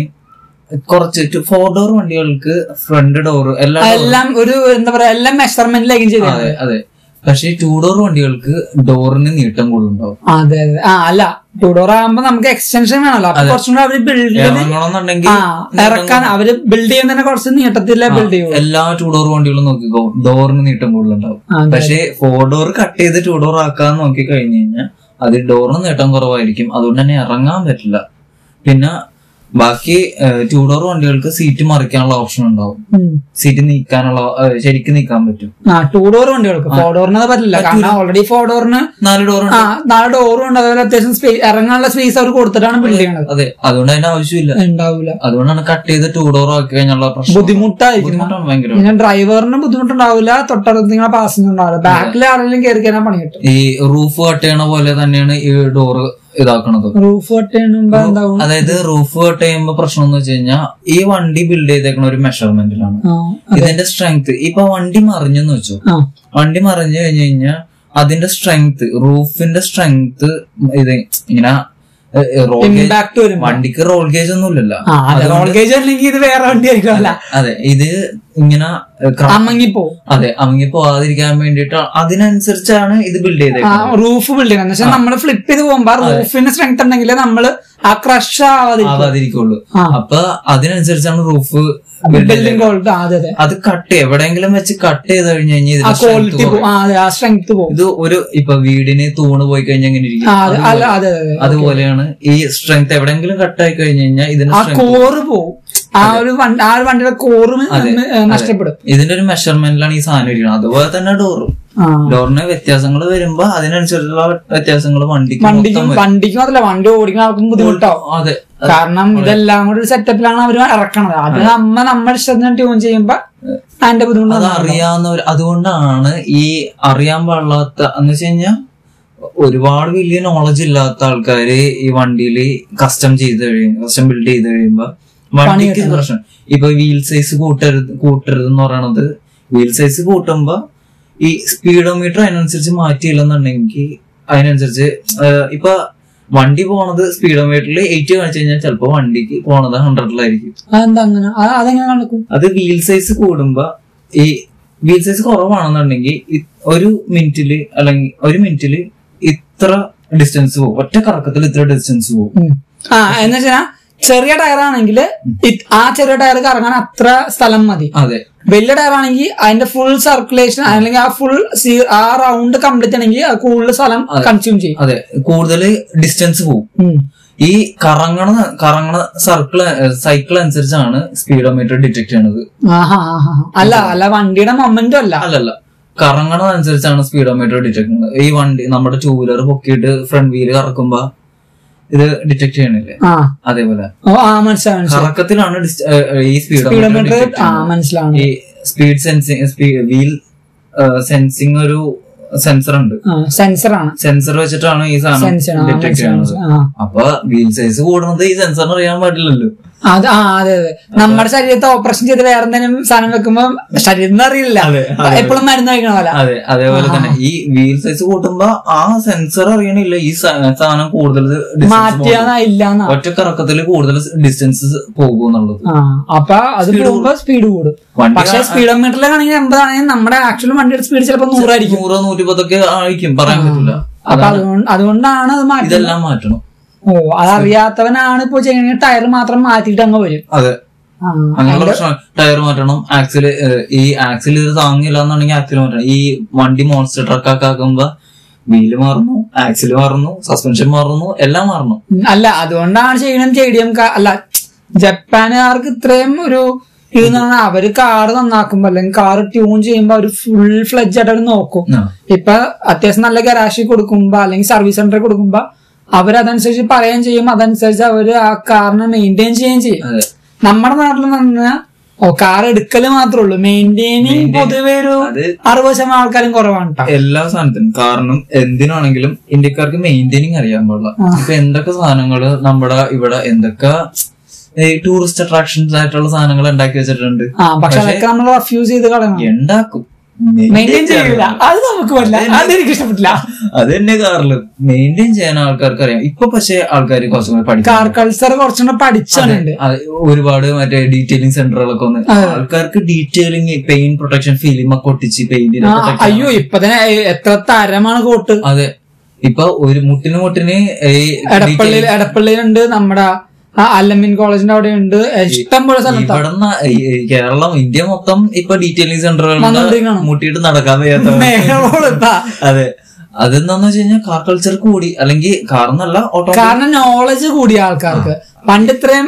കുറച്ച് 4 ഡോർ വണ്ടികൾക്ക് ഫ്രണ്ട് ഡോറ് എല്ലാം ഒരു എന്താ പറയാ എല്ലാം മെഷർമെന്റിലേക്കും ചെയ്തു. അതെ അതെ. പക്ഷെ 2 ഡോർ വണ്ടികൾക്ക് ഡോറിന് നീട്ടം കൂടുതലുണ്ടാവും. അതെ അതെ. അല്ല, 2 ഡോർ ആകുമ്പോ നമുക്ക് എക്സ്റ്റൻഷൻ വേണമല്ലോ. അപ്പൊ കുറച്ചും കൂടെ അവര് ബിൽഡ് ചെയ്യാൻ തന്നെ കുറച്ച് നീട്ടത്തില്ല. ബിൽഡ് ചെയ്യും. എല്ലാ 2 ഡോർ വണ്ടികളും നോക്കിക്കോ, ഡോറിന് നീട്ടം കൂടുതലുണ്ടാവും. പക്ഷെ 4 ഡോർ കട്ട് ചെയ്ത് 2 ഡോർ ആക്കാൻ നോക്കി കഴിഞ്ഞു കഴിഞ്ഞാൽ അത് ഡോറിന് നീട്ടം കുറവായിരിക്കും. അതുകൊണ്ട് തന്നെ ഇറങ്ങാൻ പറ്റില്ല. പിന്നെ ബാക്കി 2 ഡോർ വണ്ടികൾക്ക് സീറ്റ് മറിക്കാനുള്ള ഓപ്ഷൻ ഉണ്ടാവും. സീറ്റ് നീക്കാനുള്ള, ശരിക്കും നീക്കാൻ പറ്റും 2 ഡോർ വണ്ടികൾക്ക്. 4 ഡോറിന് അത് പറ്റില്ല. കാരണം ഓൾറെഡി 4 ഡോറിന് 4 ഡോറും ഉണ്ട്. അതുപോലെ അത്യാവശ്യം ഇറങ്ങാനുള്ള സ്പേസ് അവർ കൊടുത്തിട്ടാണ് ബിൽഡ് ചെയ്യണത്. അതെ, അതുകൊണ്ട് അതിന്റെ ആവശ്യമില്ല. അതുകൊണ്ടാണ് കട്ട് ചെയ്ത് 2 ഡോർ ആക്കി കഴിഞ്ഞുള്ള പ്രശ്നം. ബുദ്ധിമുട്ടായിരിക്കും. ഡ്രൈവറിന് ബുദ്ധിമുട്ടുണ്ടാവില്ല, തൊട്ടടുത്ത് നിങ്ങളെ പാസഞ്ചർ ഉണ്ടാവില്ല. ബാക്കിൽ ആരെങ്കിലും കയറി കഴിഞ്ഞാൽ പണി കിട്ടും. ഈ റൂഫ് കട്ട് ചെയ്യണ പോലെ തന്നെയാണ് ഈ ഡോറ് ഇതാക്കണത്. റൂഫ് കട്ട് ചെയ്യുമ്പോൾ, അതായത് റൂഫ് കട്ട് ചെയ്യുമ്പോൾ പ്രശ്നം എന്ന് വെച്ച് കഴിഞ്ഞാൽ ഈ വണ്ടി ബിൽഡ് ചെയ്തേക്കണ ഒരു മെഷർമെന്റിലാണ് ഇതിന്റെ സ്ട്രെങ്ത്. ഇപ്പൊ വണ്ടി മറിഞ്ഞെന്ന് വെച്ചോ, വണ്ടി മറിഞ്ഞു കഴിഞ്ഞു കഴിഞ്ഞാൽ അതിന്റെ സ്ട്രെങ്ത്, റൂഫിന്റെ സ്ട്രെങ്ത് ഇത് ഇങ്ങനെ വണ്ടിക്ക് റോൾ ഗേജ് ഒന്നും ഇല്ലല്ലോ. റോൾ ഗേജ് അല്ലെങ്കിൽ ഇത് വേറെ വണ്ടി ആയിരിക്കും. അതെ, ഇത് ഇങ്ങനെ അമങ്ങിപ്പോവും. അതെ, അമങ്ങിപ്പോവാതിരിക്കാൻ വേണ്ടിട്ട് അതിനനുസരിച്ചാണ് ഇത് ബിൽഡ് ചെയ്തത്. റൂഫ് ബിൽഡ് ചെയ്യണം. പക്ഷെ നമ്മള് ഫ്ലിപ്പ് ചെയ്ത് പോകുമ്പോ റൂഫിന്റെ സ്ട്രെങ്ത് ഉണ്ടെങ്കിൽ നമ്മള് ആ ക്രഷ് ആവാതിരിക്കുള്ളൂ. അപ്പൊ അതിനനുസരിച്ചാണ് റൂഫ് ബിൽഡിംഗ് ക്വാളിറ്റി. അത് കട്ട് എവിടെയെങ്കിലും വെച്ച് കട്ട് ചെയ്ത് കഴിഞ്ഞു കഴിഞ്ഞാൽ ഇത് ഒരു ഇപ്പൊ വീടിന് തൂണ് പോയി കഴിഞ്ഞാൽ ഇങ്ങനെ ഇരിക്കും. അതുപോലെയാണ് ഈ സ്ട്രെങ്ത് എവിടെയെങ്കിലും കട്ട് ആയി കഴിഞ്ഞു കഴിഞ്ഞാൽ ഇതിന്റെ കോറ് പോവും. ആ ഒരു വണ്ടിയുടെ കോറ് നഷ്ടപ്പെടും. ഇതിന്റെ ഒരു മെഷർമെന്റിലാണ് ഈ സാധനം ഇരിക്കുന്നത്. അതുപോലെ തന്നെ ഡോറും ഡോറിന് വ്യത്യാസങ്ങൾ വരുമ്പോ അതിനനുസരിച്ചുള്ള വ്യത്യാസങ്ങൾ വണ്ടിക്ക് മാത്രല്ല വണ്ടി ഓടിക്കുന്ന ആൾക്കും ബുദ്ധിമുട്ടാവും. അതെ, കാരണം ഇതെല്ലാം കൂടി ഒരു സെറ്റപ്പിലാണ് അവര് ഇറക്കണത്. അത് നമ്മുടെ ഇഷ്ടത്തിന് ട്യൂൺ ചെയ്യുമ്പോ അതിന്റെ ബുദ്ധിമുട്ട് അത് അറിയാവുന്നവർ. അതുകൊണ്ടാണ് ഈ അറിയാൻ പാടില്ലാത്ത എന്ന് വെച്ച് കഴിഞ്ഞാൽ ഒരുപാട് വലിയ നോളജ് ഇല്ലാത്ത ആൾക്കാര് ഈ വണ്ടിയിൽ കസ്റ്റം ചെയ്ത് കഴിയുമ്പോ, കസ്റ്റം ബിൽഡ് ചെയ്ത് കഴിയുമ്പോ വണ്ടിക്ക് പ്രശ്നം. ഇപ്പൊ വീൽ സൈസ് കൂട്ടരുതെന്ന് പറയണത്, വീൽ സൈസ് കൂട്ടുമ്പോ ഈ സ്പീഡോമീറ്റർ അതിനനുസരിച്ച് മാറ്റിയില്ലെന്നുണ്ടെങ്കിൽ അതിനനുസരിച്ച് ഇപ്പൊ വണ്ടി പോണത് സ്പീഡോമീറ്ററിൽ 80 കാണിച്ചു കഴിഞ്ഞാൽ ചിലപ്പോ വണ്ടിക്ക് പോണത് 100 ആയിരിക്കും. അത് വീൽ സൈസ് കൂടുമ്പോ, ഈ വീൽ സൈസ് കുറവാണെന്നുണ്ടെങ്കിൽ ഒരു മിനിറ്റില് ഇത്ര ഡിസ്റ്റൻസ് പോകും, ഒറ്റ കറക്കത്തിൽ ഇത്ര ഡിസ്റ്റൻസ് പോകും. എന്ന് വെച്ചാ ചെറിയ ടയറാണെങ്കിൽ ആ ചെറിയ ടയർ കറങ്ങാൻ അത്ര സ്ഥലം മതി. അതെ, വലിയ ടയറാണെങ്കിൽ അതിന്റെ ഫുൾ സർക്കുലേഷൻ അല്ലെങ്കിൽ ആ ഫുൾ ആ റൗണ്ട് കംപ്ലീറ്റ് ആണെങ്കിൽ കൂടുതൽ സ്ഥലം കൺസ്യൂം ചെയ്യും. അതെ, കൂടുതൽ ഡിസ്റ്റൻസ് പോകും. ഈ കറങ്ങണ സൈക്കിൾ അനുസരിച്ചാണ് സ്പീഡോമീറ്റർ ഡിറ്റക്ട് ചെയ്യണത്. അല്ല വണ്ടിയുടെ മൊമെന്റും അല്ല കറങ്ങണതനുസരിച്ചാണ് സ്പീഡോമീറ്റർ ഡിറ്റക്ട് ചെയ്യുന്നത്. ഈ വണ്ടി നമ്മുടെ ടൂ വീലർ പൊക്കിയിട്ട് ഫ്രണ്ട് വീല് കറക്കുമ്പോ ഇത് ഡിറ്റക്ട് ചെയ്യണില്ലേ, അതേപോലെ കറക്കത്തിലാണ് ഈ സ്പീഡോമീറ്റർ. ഈ സ്പീഡ് സെൻസിങ്, വീൽ സെൻസിങ് ഒരു സെൻസറുണ്ട്, സെൻസർ വെച്ചിട്ടാണ് ഈ സാധനം ഡിറ്റക്ട് ചെയ്യുന്നത്. അപ്പൊ വീൽ സൈസ് കൂടുന്നത് ഈ സെൻസറിന് അറിയാൻ പാടില്ലല്ലോ. അത് അതെ അതെ, നമ്മുടെ ശരീരത്തെ ഓപ്പറേഷൻ ചെയ്ത് വേറെ എന്തെങ്കിലും സാധനം വെക്കുമ്പോ ശരീരം അറിയില്ല, എപ്പോഴും മരുന്ന് കഴിക്കണ പോലെ. അതെ, അതേപോലെ തന്നെ ഈ വീൽ സൈസ് കൂട്ടുമ്പോ ആ സെൻസർ അറിയണില്ല ഈ സാധനം കൂടുതൽ മാറ്റിയാതായില്ല, ഒറ്റക്കറക്കത്തിൽ കൂടുതൽ ഡിസ്റ്റൻസ് പോകുന്നുള്ളത്. അപ്പൊ അത് കൂടുമ്പോ സ്പീഡ് കൂടും. പക്ഷെ സ്പീഡോമീറ്ററിലാണെങ്കിൽ 80 ആണെങ്കിൽ നമ്മുടെ ആക്ച്വൽ വണ്ടിയുടെ സ്പീഡ് ചിലപ്പോ 100 ആയിരിക്കും, 100-110 ആയിരിക്കും, പറയാൻ പറ്റില്ല. അപ്പൊ അതുകൊണ്ടാണ് ഇതെല്ലാം മാറ്റണം. ഓ, അതറിയാത്തവനാണ് ഇപ്പൊ ചെയ്യണമെങ്കിൽ ടയർ മാത്രം മാറ്റിട്ട് അങ്ങ് വരും. അതെ, അങ്ങനെയുള്ള പ്രശ്നം. ടയർ മാറ്റണം, ആക്സിൽ, ഈ ആക്സിൽ ഇത് താങ്ങില്ല എന്നുണ്ടെങ്കിൽ ആക്സിൽ മാറ്റണം. ഈ വണ്ടി മോൺസ്റ്റർ ട്രക്ക് ആക്കുമ്പോ വീല് മാറുന്നു, ആക്സിൽ മാറുന്നു, സസ്പെൻഷൻ മാറുന്നു, എല്ലാം മാറുന്നു. അല്ല, അതുകൊണ്ടാണ് ചെയ്യണം. JDM അല്ല, ജപ്പാനുകാർക്ക് ഇത്രയും ഒരു ഇതെന്ന് പറഞ്ഞാൽ അവര് കാറ് നന്നാക്കുമ്പോ അല്ലെങ്കിൽ കാറ് ട്യൂൺ ചെയ്യുമ്പോ അവര് ഫുൾ ഫ്ലെഡ്ജ് ആയിട്ട് അവർ നോക്കും. ഇപ്പൊ അത്യാവശ്യം നല്ല ഗരാശി കൊടുക്കുമ്പോ അല്ലെങ്കിൽ സർവീസ് സെന്ററിൽ കൊടുക്കുമ്പോ അവരതനുസരിച്ച് പറയുകയും ചെയ്യും, അതനുസരിച്ച് അവര് ആ കാറിനെ മെയിൻറ്റെയിൻ ചെയ്യുകയും ചെയ്യും. നമ്മുടെ നാട്ടിൽ നിന്ന് കാർ എടുക്കല് മാത്രമേ ഉള്ളൂ, മെയിൻറ്റെയിനിങ് പൊതുവെ ഒരു 60% ആൾക്കാരും കുറവാണ്. എല്ലാ സാധനത്തിനും, കാരണം എന്തിനാണെങ്കിലും ഇന്ത്യക്കാർക്ക് മെയിൻറ്റെയിനിങ് അറിയാൻ പാടില്ല. ഇപ്പൊ എന്തൊക്കെ സാധനങ്ങള് നമ്മുടെ ഇവിടെ എന്തൊക്കെ ടൂറിസ്റ്റ് അട്രാക്ഷൻസ് ആയിട്ടുള്ള സാധനങ്ങൾ ഉണ്ടാക്കി വെച്ചിട്ടുണ്ട്, പക്ഷെ അതൊക്കെ നമ്മൾ റെഫ്യൂസ് ചെയ്ത് ഉണ്ടാക്കും. മെയിൻറ്റെയിൻ ചെയ്യില്ല, അത് നമുക്ക് പറ്റില്ല, അതെനിക്ക് ഇഷ്ടപ്പെട്ടില്ല. അത് തന്നെ കാറില് മെയിൻറ്റെയിൻ ചെയ്യാൻ ആൾക്കാർക്ക് അറിയാം. ഇപ്പൊ പക്ഷെ ആൾക്കാർ കുറച്ചുകൂടെ കാർ കൾച്ചർ കുറച്ചുകൂടെ പഠിച്ചിട്ടുണ്ട്. ഒരുപാട് മറ്റേ ഡീറ്റെയിലിംഗ് സെന്ററുകളൊക്കെ വന്ന് ആൾക്കാർക്ക് ഡീറ്റെയിലിംഗ്, പെയിന്റ് പ്രൊട്ടക്ഷൻ, ഫിലിം ഒക്കെ ഒട്ടിച്ച് പെയിന്റ്. അയ്യോ, ഇപ്പൊ തന്നെ എത്ര തരമാണ് കോട്ട്. അതെ, ഇപ്പൊ ഒരു മുട്ടിന് എടപ്പള്ളിയിലുണ്ട്, നമ്മുടെ അലമിൻ കോളേജിന്റെ അവിടെ ഉണ്ട്, ഇഷ്ടംപോലെ സ്ഥലത്ത്. കേരളം, ഇന്ത്യ മൊത്തം ഇപ്പൊ ഡീറ്റെയിലിംഗ് സെന്ററുകൾ മുട്ടിയിട്ട് നടക്കാൻ വയ്യാത്ത. അതെ, അതെന്താന്ന് വെച്ച് കഴിഞ്ഞാൽ കാർ കൾച്ചർ കൂടി, അല്ലെങ്കിൽ കാർന്നല്ല, കാരണം നോളജ് കൂടി ആൾക്കാർക്ക്. പണ്ട് ഇത്രയും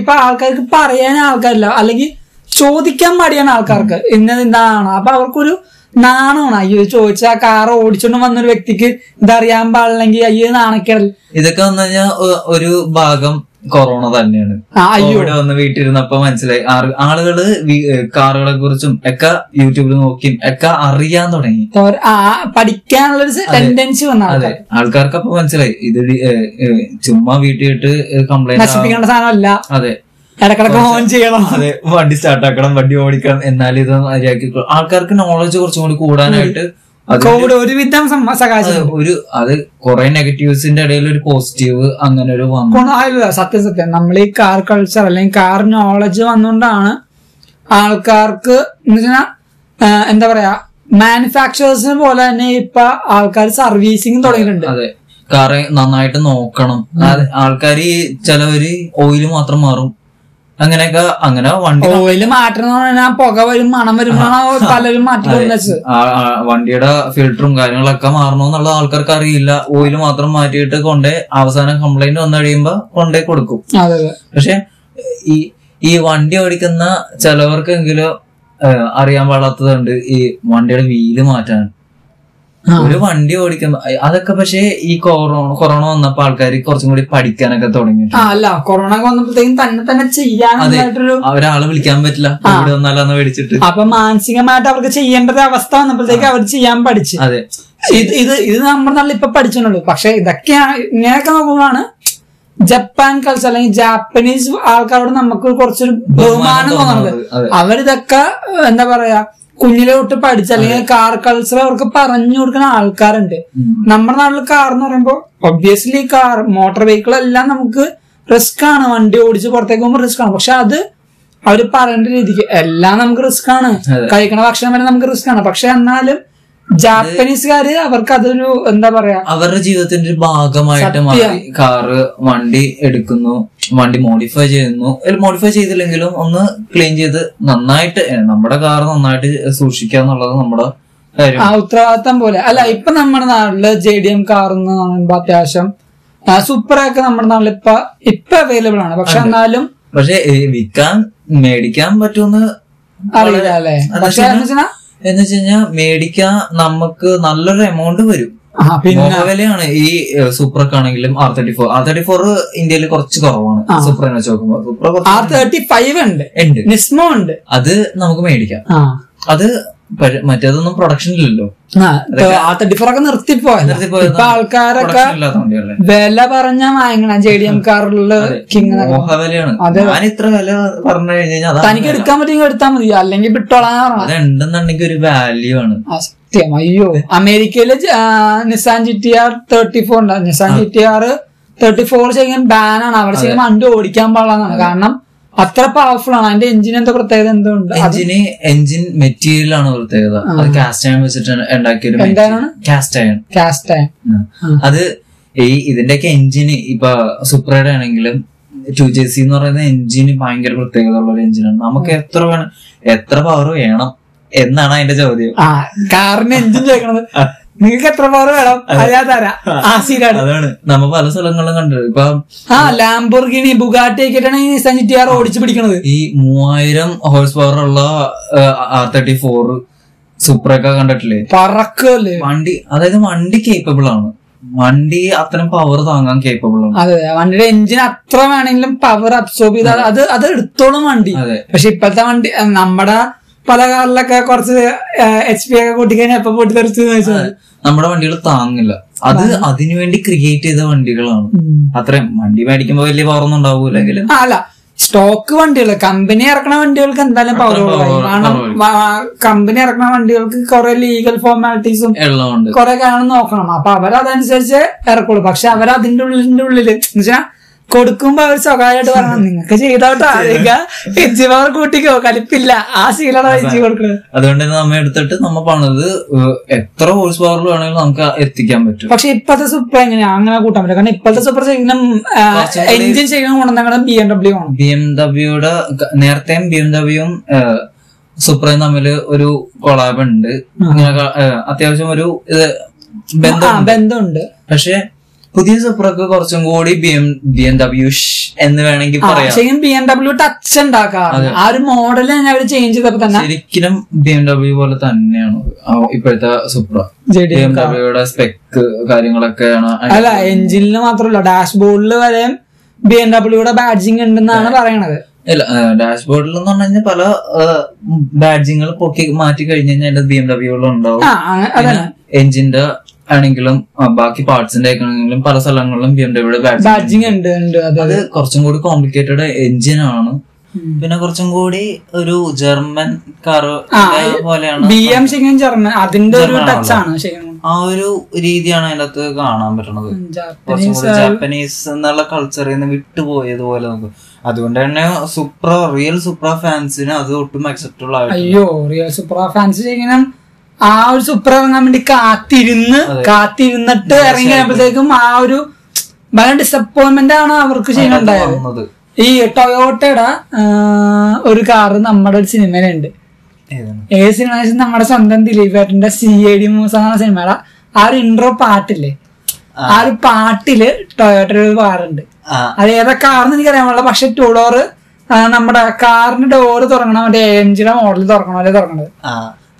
ഇപ്പൊ ആൾക്കാർക്ക് പറയാൻ ആൾക്കാരില്ല, അല്ലെങ്കിൽ ചോദിക്കാൻ മടിയാണ് ആൾക്കാർക്ക്, ഇന്നതാണ്. അപ്പൊ അവർക്കൊരു നാണമാണ്, അയ്യോ ചോദിച്ചാ കാർ ഓടിച്ചോണ്ട് വന്നൊരു വ്യക്തിക്ക് ഇതറിയാൻ പാടില്ലെങ്കിൽ അയ്യോ നാണക്കേടല്ല. ഇതൊക്കെ വന്നു കഴിഞ്ഞാൽ ഒരു ഭാഗം കൊറോണ തന്നെയാണ്. ഇവിടെ വന്ന് വീട്ടിലിരുന്നപ്പോ മനസ്സിലായി ആളുകള് കാറുകളെ കുറിച്ചും ഒക്കെ യൂട്യൂബിൽ നോക്കിയും ഒക്കെ അറിയാൻ തുടങ്ങി, പഠിക്കാനുള്ളൊരു ടെൻഡൻസി വന്ന. അതെ, ആൾക്കാർക്ക് അപ്പൊ മനസ്സിലായി ഇത് ചുമ്മാ വീട്ടിലിട്ട് കംപ്ലൈന്റ് നശിപ്പിക്കേണ്ട സാധനമല്ല. അതെ, ഇടക്കിടക്ക് ഓൺ ചെയ്യണം, അതെ വണ്ടി സ്റ്റാർട്ട് ആക്കണം, വണ്ടി ഓടിക്കണം, എന്നാലും ഇത് മര്യാദയ്ക്ക്. ആൾക്കാർക്ക് നോളജ് കുറച്ചും കൂടി കൂടാനായിട്ട് കോവിഡ് ഒരുവിധം സഹായിച്ചു. ഒരു അത് കുറെ നെഗറ്റീവ്സിന്റെ ഇടയിൽ ഒരു പോസിറ്റീവ് അങ്ങനെ ഒരു വന്നു. സത്യം നമ്മൾ ഈ കാർ കൾച്ചർ അല്ലെങ്കിൽ കാർ നോളജ് വന്നുകൊണ്ടാണ് ആൾക്കാർക്ക് എന്ന് വെച്ചാൽ എന്താ പറയാ, മാനുഫാക്ചറേഴ്സിനെ പോലെ തന്നെ ഇപ്പൊ ആൾക്കാർ സർവീസിങ് തുടങ്ങിയിട്ടുണ്ട്. അതെ, കാറ് നന്നായിട്ട് നോക്കണം. ആൾക്കാർ ചിലവര് ഓയില് മാത്രം മാറും, അങ്ങനെയൊക്കെ. അങ്ങനെ വണ്ടി ഓയില് മാറ്റണം, പുക വരും, മണം വരുമ്പോഴാണ് പലരും മാറ്റി. വണ്ടിയുടെ ഫിൽറ്ററും കാര്യങ്ങളൊക്കെ മാറണമെന്നുള്ള ആൾക്കാർക്ക് അറിയില്ല. ഓയില് മാത്രം മാറ്റിയിട്ട് കൊണ്ടേ അവസാനം കംപ്ലൈന്റ് വന്നു കഴിയുമ്പോ കൊണ്ടേ കൊടുക്കും. പക്ഷെ ഈ വണ്ടി ഓടിക്കുന്ന ചിലവർക്കെങ്കിലും അറിയാൻ പാടാത്തതുണ്ട്, ഈ വണ്ടിയുടെ വീല് മാറ്റാൻ. ഒരു വണ്ടി ഓടിക്കുമ്പോ അതൊക്കെ. പക്ഷേ ഈ കൊറോണ വന്നപ്പോ ആൾക്കാർ കുറച്ചും കൂടി പഠിക്കാനൊക്കെ തുടങ്ങി. അല്ല കൊറോണ വന്നപ്പോഴത്തേക്കും തന്നെ തന്നെ ചെയ്യാനായിട്ടൊരു ഒരാളെ വിളിക്കാൻ പറ്റില്ല ഇവിടെ വന്നാലെന്ന് മേടിച്ചിട്ട്. അപ്പൊ മാനസികമായിട്ട് അവർക്ക് ചെയ്യേണ്ട അവസ്ഥ വന്നപ്പോഴത്തേക്ക് അവർ ചെയ്യാൻ പഠിച്ചു. അതെ ഇത് നമ്മുടെ നാട്ടിൽ ഇപ്പൊ പഠിച്ചിട്ടുള്ളൂ. പക്ഷെ ഇതൊക്കെയാണ് ഇങ്ങനെയൊക്കെ നോക്കുമ്പോഴാണ് ജപ്പാൻ കൾച്ചർ അല്ലെങ്കിൽ ജാപ്പനീസ് ആൾക്കാരോട് നമുക്ക് കുറച്ചൊരു ബഹുമാനം തോന്നുന്നത്. അവരിതൊക്കെ എന്താ പറയാ കുഞ്ഞിലോട്ട് പഠിച്ച അല്ലെങ്കിൽ കാർ കൾച്ചർ അവർക്ക് പറഞ്ഞു കൊടുക്കുന്ന ആൾക്കാരുണ്ട്. നമ്മുടെ നാട്ടിൽ കാർ എന്ന് പറയുമ്പോൾ ഒബ്വിയസ്ലി കാർ മോട്ടോർ വെഹിക്കിൾ എല്ലാം നമുക്ക് റിസ്ക് ആണ്. വണ്ടി ഓടിച്ച് പുറത്തേക്ക് പോകുമ്പോൾ റിസ്ക് ആണ്. പക്ഷെ അത് അവര് പറയേണ്ട രീതിക്ക് എല്ലാം നമുക്ക് റിസ്ക് ആണ്. കഴിക്കണ ഭക്ഷണം വരെ നമുക്ക് റിസ്ക് ആണ്. പക്ഷെ എന്നാലും ജാപ്പനീസുകാര് അവർക്ക് അതൊരു എന്താ പറയാ അവരുടെ ജീവിതത്തിന്റെ ഒരു ഭാഗമായിട്ട് കാറ് വണ്ടി എടുക്കുന്നു, വണ്ടി മോഡിഫൈ ചെയ്യുന്നു. മോഡിഫൈ ചെയ്തില്ലെങ്കിലും ഒന്ന് ക്ലീൻ ചെയ്ത് നന്നായിട്ട് നമ്മുടെ കാർ നന്നായിട്ട് സൂക്ഷിക്കുക എന്നുള്ളത് നമ്മുടെ ഉത്തരവാദിത്തം പോലെ. അല്ല ഇപ്പൊ നമ്മുടെ നാട്ടില് JDM കാർ എന്ന് പറയുമ്പോ അത്യാവശ്യം സൂപ്പർ ഒക്കെ നമ്മുടെ നാട്ടിൽ ഇപ്പൊ അവൈലബിൾ ആണ്. പക്ഷെ എന്നാലും പക്ഷെ വിൽക്കാൻ മേടിക്കാൻ പറ്റുമെന്ന് അറിയില്ല അല്ലെ. പക്ഷെ എന്ന് വെച്ച് കഴിഞ്ഞാൽ മേടിക്കാൻ നമുക്ക് നല്ലൊരു എമൗണ്ട് വരും. വിലയാണ് ഈ സൂപ്രക്ക് ആണെങ്കിലും R34. R34 ഇന്ത്യയിൽ കുറച്ച് കുറവാണ് സൂപ്രനെ വെച്ച് നോക്കുമ്പോൾ. സൂപ്ര R35 ഉണ്ട്, നിസ്മോ ഉണ്ട്, അത് നമുക്ക് മേടിക്കാം. അത് മറ്റേതൊന്നും പ്രൊഡക്ഷനില്ലല്ലോ. R34 ഒക്കെ നിർത്തിപ്പോയത് ആൾക്കാരൊക്കെ വില പറഞ്ഞാൽ വാങ്ങണം. JDM കാറില് വിലയാണ്. ഞാൻ ഇത്ര വില പറഞ്ഞു കഴിഞ്ഞാൽ തനിക്ക് എടുക്കാൻ പറ്റുമെങ്കിൽ എടുത്താൽ മതി, അല്ലെങ്കിൽ വിട്ടോളാം. അതുണ്ടെന്നുണ്ടെങ്കിൽ ഒരു വാല്യൂ ആണ്. അയ്യോ അമേരിക്കയില് നിസാൻ GT-R 34 ഉണ്ട്. നിസാൻ GT-R 34 ചെയ്യാൻ ബാനാണ്. അവിടെ ചെയ്യുമ്പോൾ വണ്ടി ഓടിക്കാൻ പാടില്ലെന്നാണ്. കാരണം അത്ര പവർഫുൾ ആണ്. അതിന്റെ എഞ്ചിൻ എന്താ പ്രത്യേകത എന്തുകൊണ്ട്? എഞ്ചിൻ മെറ്റീരിയൽ ആണ് പ്രത്യേകത. അത് കാസ്റ്റ് അയൺ വെച്ചിട്ടാണ് ഉണ്ടാക്കിയത്. കാസ്റ്റ് അയൺ അത് ഈ ഇതിന്റെയൊക്കെ എഞ്ചിന് ഇപ്പൊ സുപ്രയുടെ ആണെങ്കിലും 2JC എന്ന് പറയുന്ന എഞ്ചിന് ഭയങ്കര പ്രത്യേകത ഉള്ള ഒരു എഞ്ചിനാണ്. നമുക്ക് എത്ര പവർ വേണം എന്നാണ് അതിന്റെ ചോദ്യം. കാറിന് എഞ്ചിൻ ചോദിക്കണത് നിങ്ങൾക്ക് എത്ര പവർ വേണം അതാണ്. നമ്മ പല സ്ഥലങ്ങളും കണ്ടത്. ഇപ്പൊ ലാംബോർഗിനി ബുഗാട്ടി ഒക്കെയാണ് ഈ നിസാൻ GT-R ഓടിച്ചു പിടിക്കണത്. ഈ 3000 HP ഉള്ള R34 സൂപ്രൊക്കെ കണ്ടിട്ടില്ലേ? പറക്കല്ലേ വണ്ടി. അതായത് വണ്ടി കേപ്പബിൾ ആണ്. വണ്ടി അത്രയും പവർ താങ്ങാൻ കേപ്പബിൾ ആണ്. അതെ വണ്ടിയുടെ എഞ്ചിൻ അത്ര വേണമെങ്കിലും പവർ അബ്സോർബ് ചെയ്താൽ അത് എടുത്തോളും വണ്ടി. പക്ഷെ ഇപ്പോഴത്തെ വണ്ടി നമ്മുടെ പല കാറിലൊക്കെ കുറച്ച് HP ഒക്കെ കൂട്ടിക്കഴിഞ്ഞാൽ എപ്പൊ പൊട്ടി തെറിച്ചു വെച്ചാൽ നമ്മുടെ വണ്ടികൾ താങ്ങില്ല. അത് അതിനുവേണ്ടി ക്രിയേറ്റ് ചെയ്ത വണ്ടികളാണ്. അത്രയും വണ്ടി മേടിക്കുമ്പോ വലിയ പവർ ഒന്നും ഉണ്ടാവൂലെങ്കിൽ അല്ല സ്റ്റോക്ക് വണ്ടികൾ കമ്പനി ഇറക്കണ വണ്ടികൾക്ക് എന്തായാലും പവർ കുറവാണ്. കാരണം കമ്പനി ഇറക്കണ വണ്ടികൾക്ക് കുറെ ലീഗൽ ഫോർമാലിറ്റീസും കുറെ കാര്യങ്ങൾ നോക്കണം. അപ്പൊ അവരതനുസരിച്ച് ഇറക്കുള്ളൂ. പക്ഷെ അവരതിന്റെ ഉള്ളില് എന്ന് വെച്ചാൽ കൊടുക്കുമ്പോ അവർ സ്വകാര്യമായിട്ട് പറയണം നിങ്ങൾക്ക് ചെയ്തോട്ടോ, എഞ്ചി പവർ കൂട്ടിക്കോ, കലിപ്പില്ല. ആ ശീലമാണ് എഞ്ചി കൊടുക്കുന്നത്. അതുകൊണ്ട് തന്നെ നമ്മൾ എടുത്തിട്ട് നമ്മൾ പണിത് എത്ര ഹോഴ്സ് പവറിൽ വേണമെങ്കിലും നമുക്ക് എത്തിക്കാൻ പറ്റും. പക്ഷെ ഇപ്പോഴത്തെ സൂപ്പർ എങ്ങനെയാ അങ്ങനെ കൂട്ടാൻ പറ്റും? കാരണം ഇപ്പോഴത്തെ സൂപ്പർ ചെയ്യുന്ന എഞ്ചിൻ ചെയ്യുന്ന ഗുണം BMW ആണ്. BMWയുടെ നേരത്തെയും BMW സൂപ്രയും തമ്മിൽ ഒരു കൊളാബ് ഉണ്ട്. അത്യാവശ്യം ഒരു ബന്ധമുണ്ട്. പക്ഷെ പുതിയ സൂപ്രക്ക് കുറച്ചും കൂടി BMW എന്ന് വേണമെങ്കിൽ പറയാം. BMW ടച്ച് ഉണ്ടാക്കാറ് ആ ഒരു മോഡൽ തന്നെ അവര് ചേഞ്ച് ചെയ്തപ്പോ തന്നെ ശരിക്കും BMW പോലെ തന്നെയാണ് ഇപ്പോഴത്തെ സൂപ്ര. BMW സ്പെക്ക് കാര്യങ്ങളൊക്കെയാണ്. അല്ല എഞ്ചിനിൽ മാത്രമല്ല ഡാഷ്ബോർഡിൽ വരെ BMW ബാഡ്ജിങ് ഉണ്ടെന്നാണ് പറയണത്. ഇല്ല ഡാഷ്ബോർഡിൽ എന്ന് പറഞ്ഞു കഴിഞ്ഞാൽ പല ബാഡ്ജിങ്ങൾ പൊക്കി മാറ്റി കഴിഞ്ഞു കഴിഞ്ഞാൽ അതിന്റെ BMW ഉണ്ടാവും. എഞ്ചിന്റെ ആണെങ്കിലും ബാക്കി പാർട്സിന്റെ ആണെങ്കിലും പല സ്ഥലങ്ങളിലും BMW ബാഡ്ജിങ് ഉണ്ട്. അത് കുറച്ചും കൂടി കോംപ്ലിക്കേറ്റഡ് എഞ്ചിനാണ്. പിന്നെ കുറച്ചും കൂടി ഒരു ജർമ്മൻ കാർ പോലെയാണ് ജർമ്മൻ. അതിന്റെ ഒരു ടച്ച് ആണ്. ആ ഒരു രീതിയാണ് അതിന്റെ അകത്ത് കാണാൻ പറ്റണത്. ജാപ്പനീസ് എന്നുള്ള കൾച്ചറിൽ നിന്ന് വിട്ടുപോയതുപോലെ നമുക്ക്. അതുകൊണ്ട് തന്നെ സൂപ്ര റിയൽ സൂപ്ര ഫാൻസിന് അത് ഒട്ടും അക്സെപ്റ്റബിൾ ആയിട്ട്. അയ്യോ റിയൽ സൂപ്ര ഫാൻസ് എങ്ങനെയാണ് ആ ഒരു സൂപ്ര ഇറങ്ങാൻ വേണ്ടി കാത്തിരുന്നിട്ട് ഇറങ്ങി കഴിയുമ്പോഴത്തേക്കും ആ ഒരു ഭയങ്കര ഡിസപ്പോയിന്റ്മെന്റ് ആണ് അവർക്ക് ചെയ്യുന്നുണ്ടായത്. ഈ ടൊയോട്ടയുടെ ഒരു കാറ് നമ്മുടെ ഒരു സിനിമയിലുണ്ട്. ഏത് സിനിമ? നമ്മുടെ സ്വന്തം ദിലീപേട്ടന്റെ CID മൂസ എന്ന സിനിമയുടെ ആ ഒരു ഇൻട്രോ പാട്ടില്ലേ? ആ ഒരു പാട്ടില് ടൊയോട്ടയുടെ ഒരു കാറുണ്ട്. അത് ഏതാ കാറെന്ന് എനിക്കറിയാൻ പാടില്ല. പക്ഷെ ടൂ ഡോറ് നമ്മുടെ കാറിന്റെ ഡോറ് തുറങ്ങണം മറ്റേ AMG-യുടെ മോഡൽ തുറക്കണമല്ലേ തുറക്കണത്.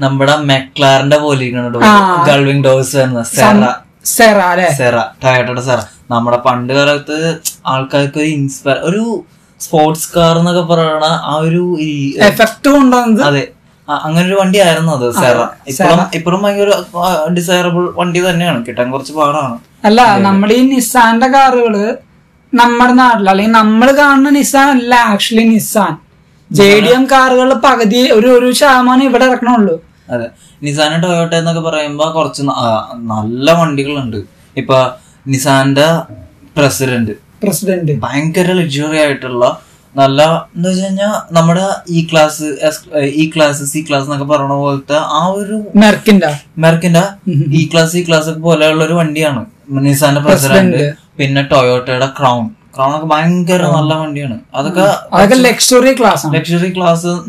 നമ്മുടെ മെക്ലാറിന്റെ പോലെ ഗൾവിംഗ് ഡോസ് വരുന്ന സെറ ടൊയോട്ടയുടെ സെറ. നമ്മുടെ പണ്ട് കാലത്ത് ആൾക്കാർക്ക് ഒരു ഇൻസ്പയർ, ഒരു സ്പോർട്സ് കാർ എന്നൊക്കെ പറയണ ആ ഒരു അതെ അങ്ങനെ ഒരു വണ്ടി ആയിരുന്നു അത് സെറ. ഇപ്പഴും ഭയങ്കര ഡിസൈറബിൾ വണ്ടി തന്നെയാണ്, കിട്ടാൻ കുറച്ച് പാടാണ്. അല്ല, നമ്മുടെ ഈ നിസാന്റെ കാറുകള് നമ്മുടെ നാട്ടിൽ അല്ലെങ്കിൽ നമ്മൾ കാണുന്ന നിസാൻ അല്ല ആക്ച്വലി നിസാൻ. JDM കാറുകളുടെ പകുതി ഒരു ശതമാനം ഇവിടെ ഇറക്കണുള്ളൂ. അതെ, നിസാൻ ടൊയോട്ട എന്നൊക്കെ പറയുമ്പോ കുറച്ച് നല്ല വണ്ടികളുണ്ട്. ഇപ്പൊ നിസാന്റെ പ്രസിഡന്റ് ഭയങ്കര ലക്ഷറി ആയിട്ടുള്ള നല്ല, എന്താ വെച്ച് കഴിഞ്ഞാൽ നമ്മുടെ E ക്ലാസ് എന്നൊക്കെ പറയണ പോലത്തെ ആ ഒരു മെർക്കിന്റെ E ക്ലാസ് ഒക്കെ പോലെയുള്ള ഒരു വണ്ടിയാണ് നിസാന്റെ പ്രസിഡന്റ്. പിന്നെ ടൊയോട്ടയുടെ ക്രൗണൊക്കെ ഭയങ്കര നല്ല വണ്ടിയാണ്. അതൊക്കെ ലക്ഷറി ക്ലാസ്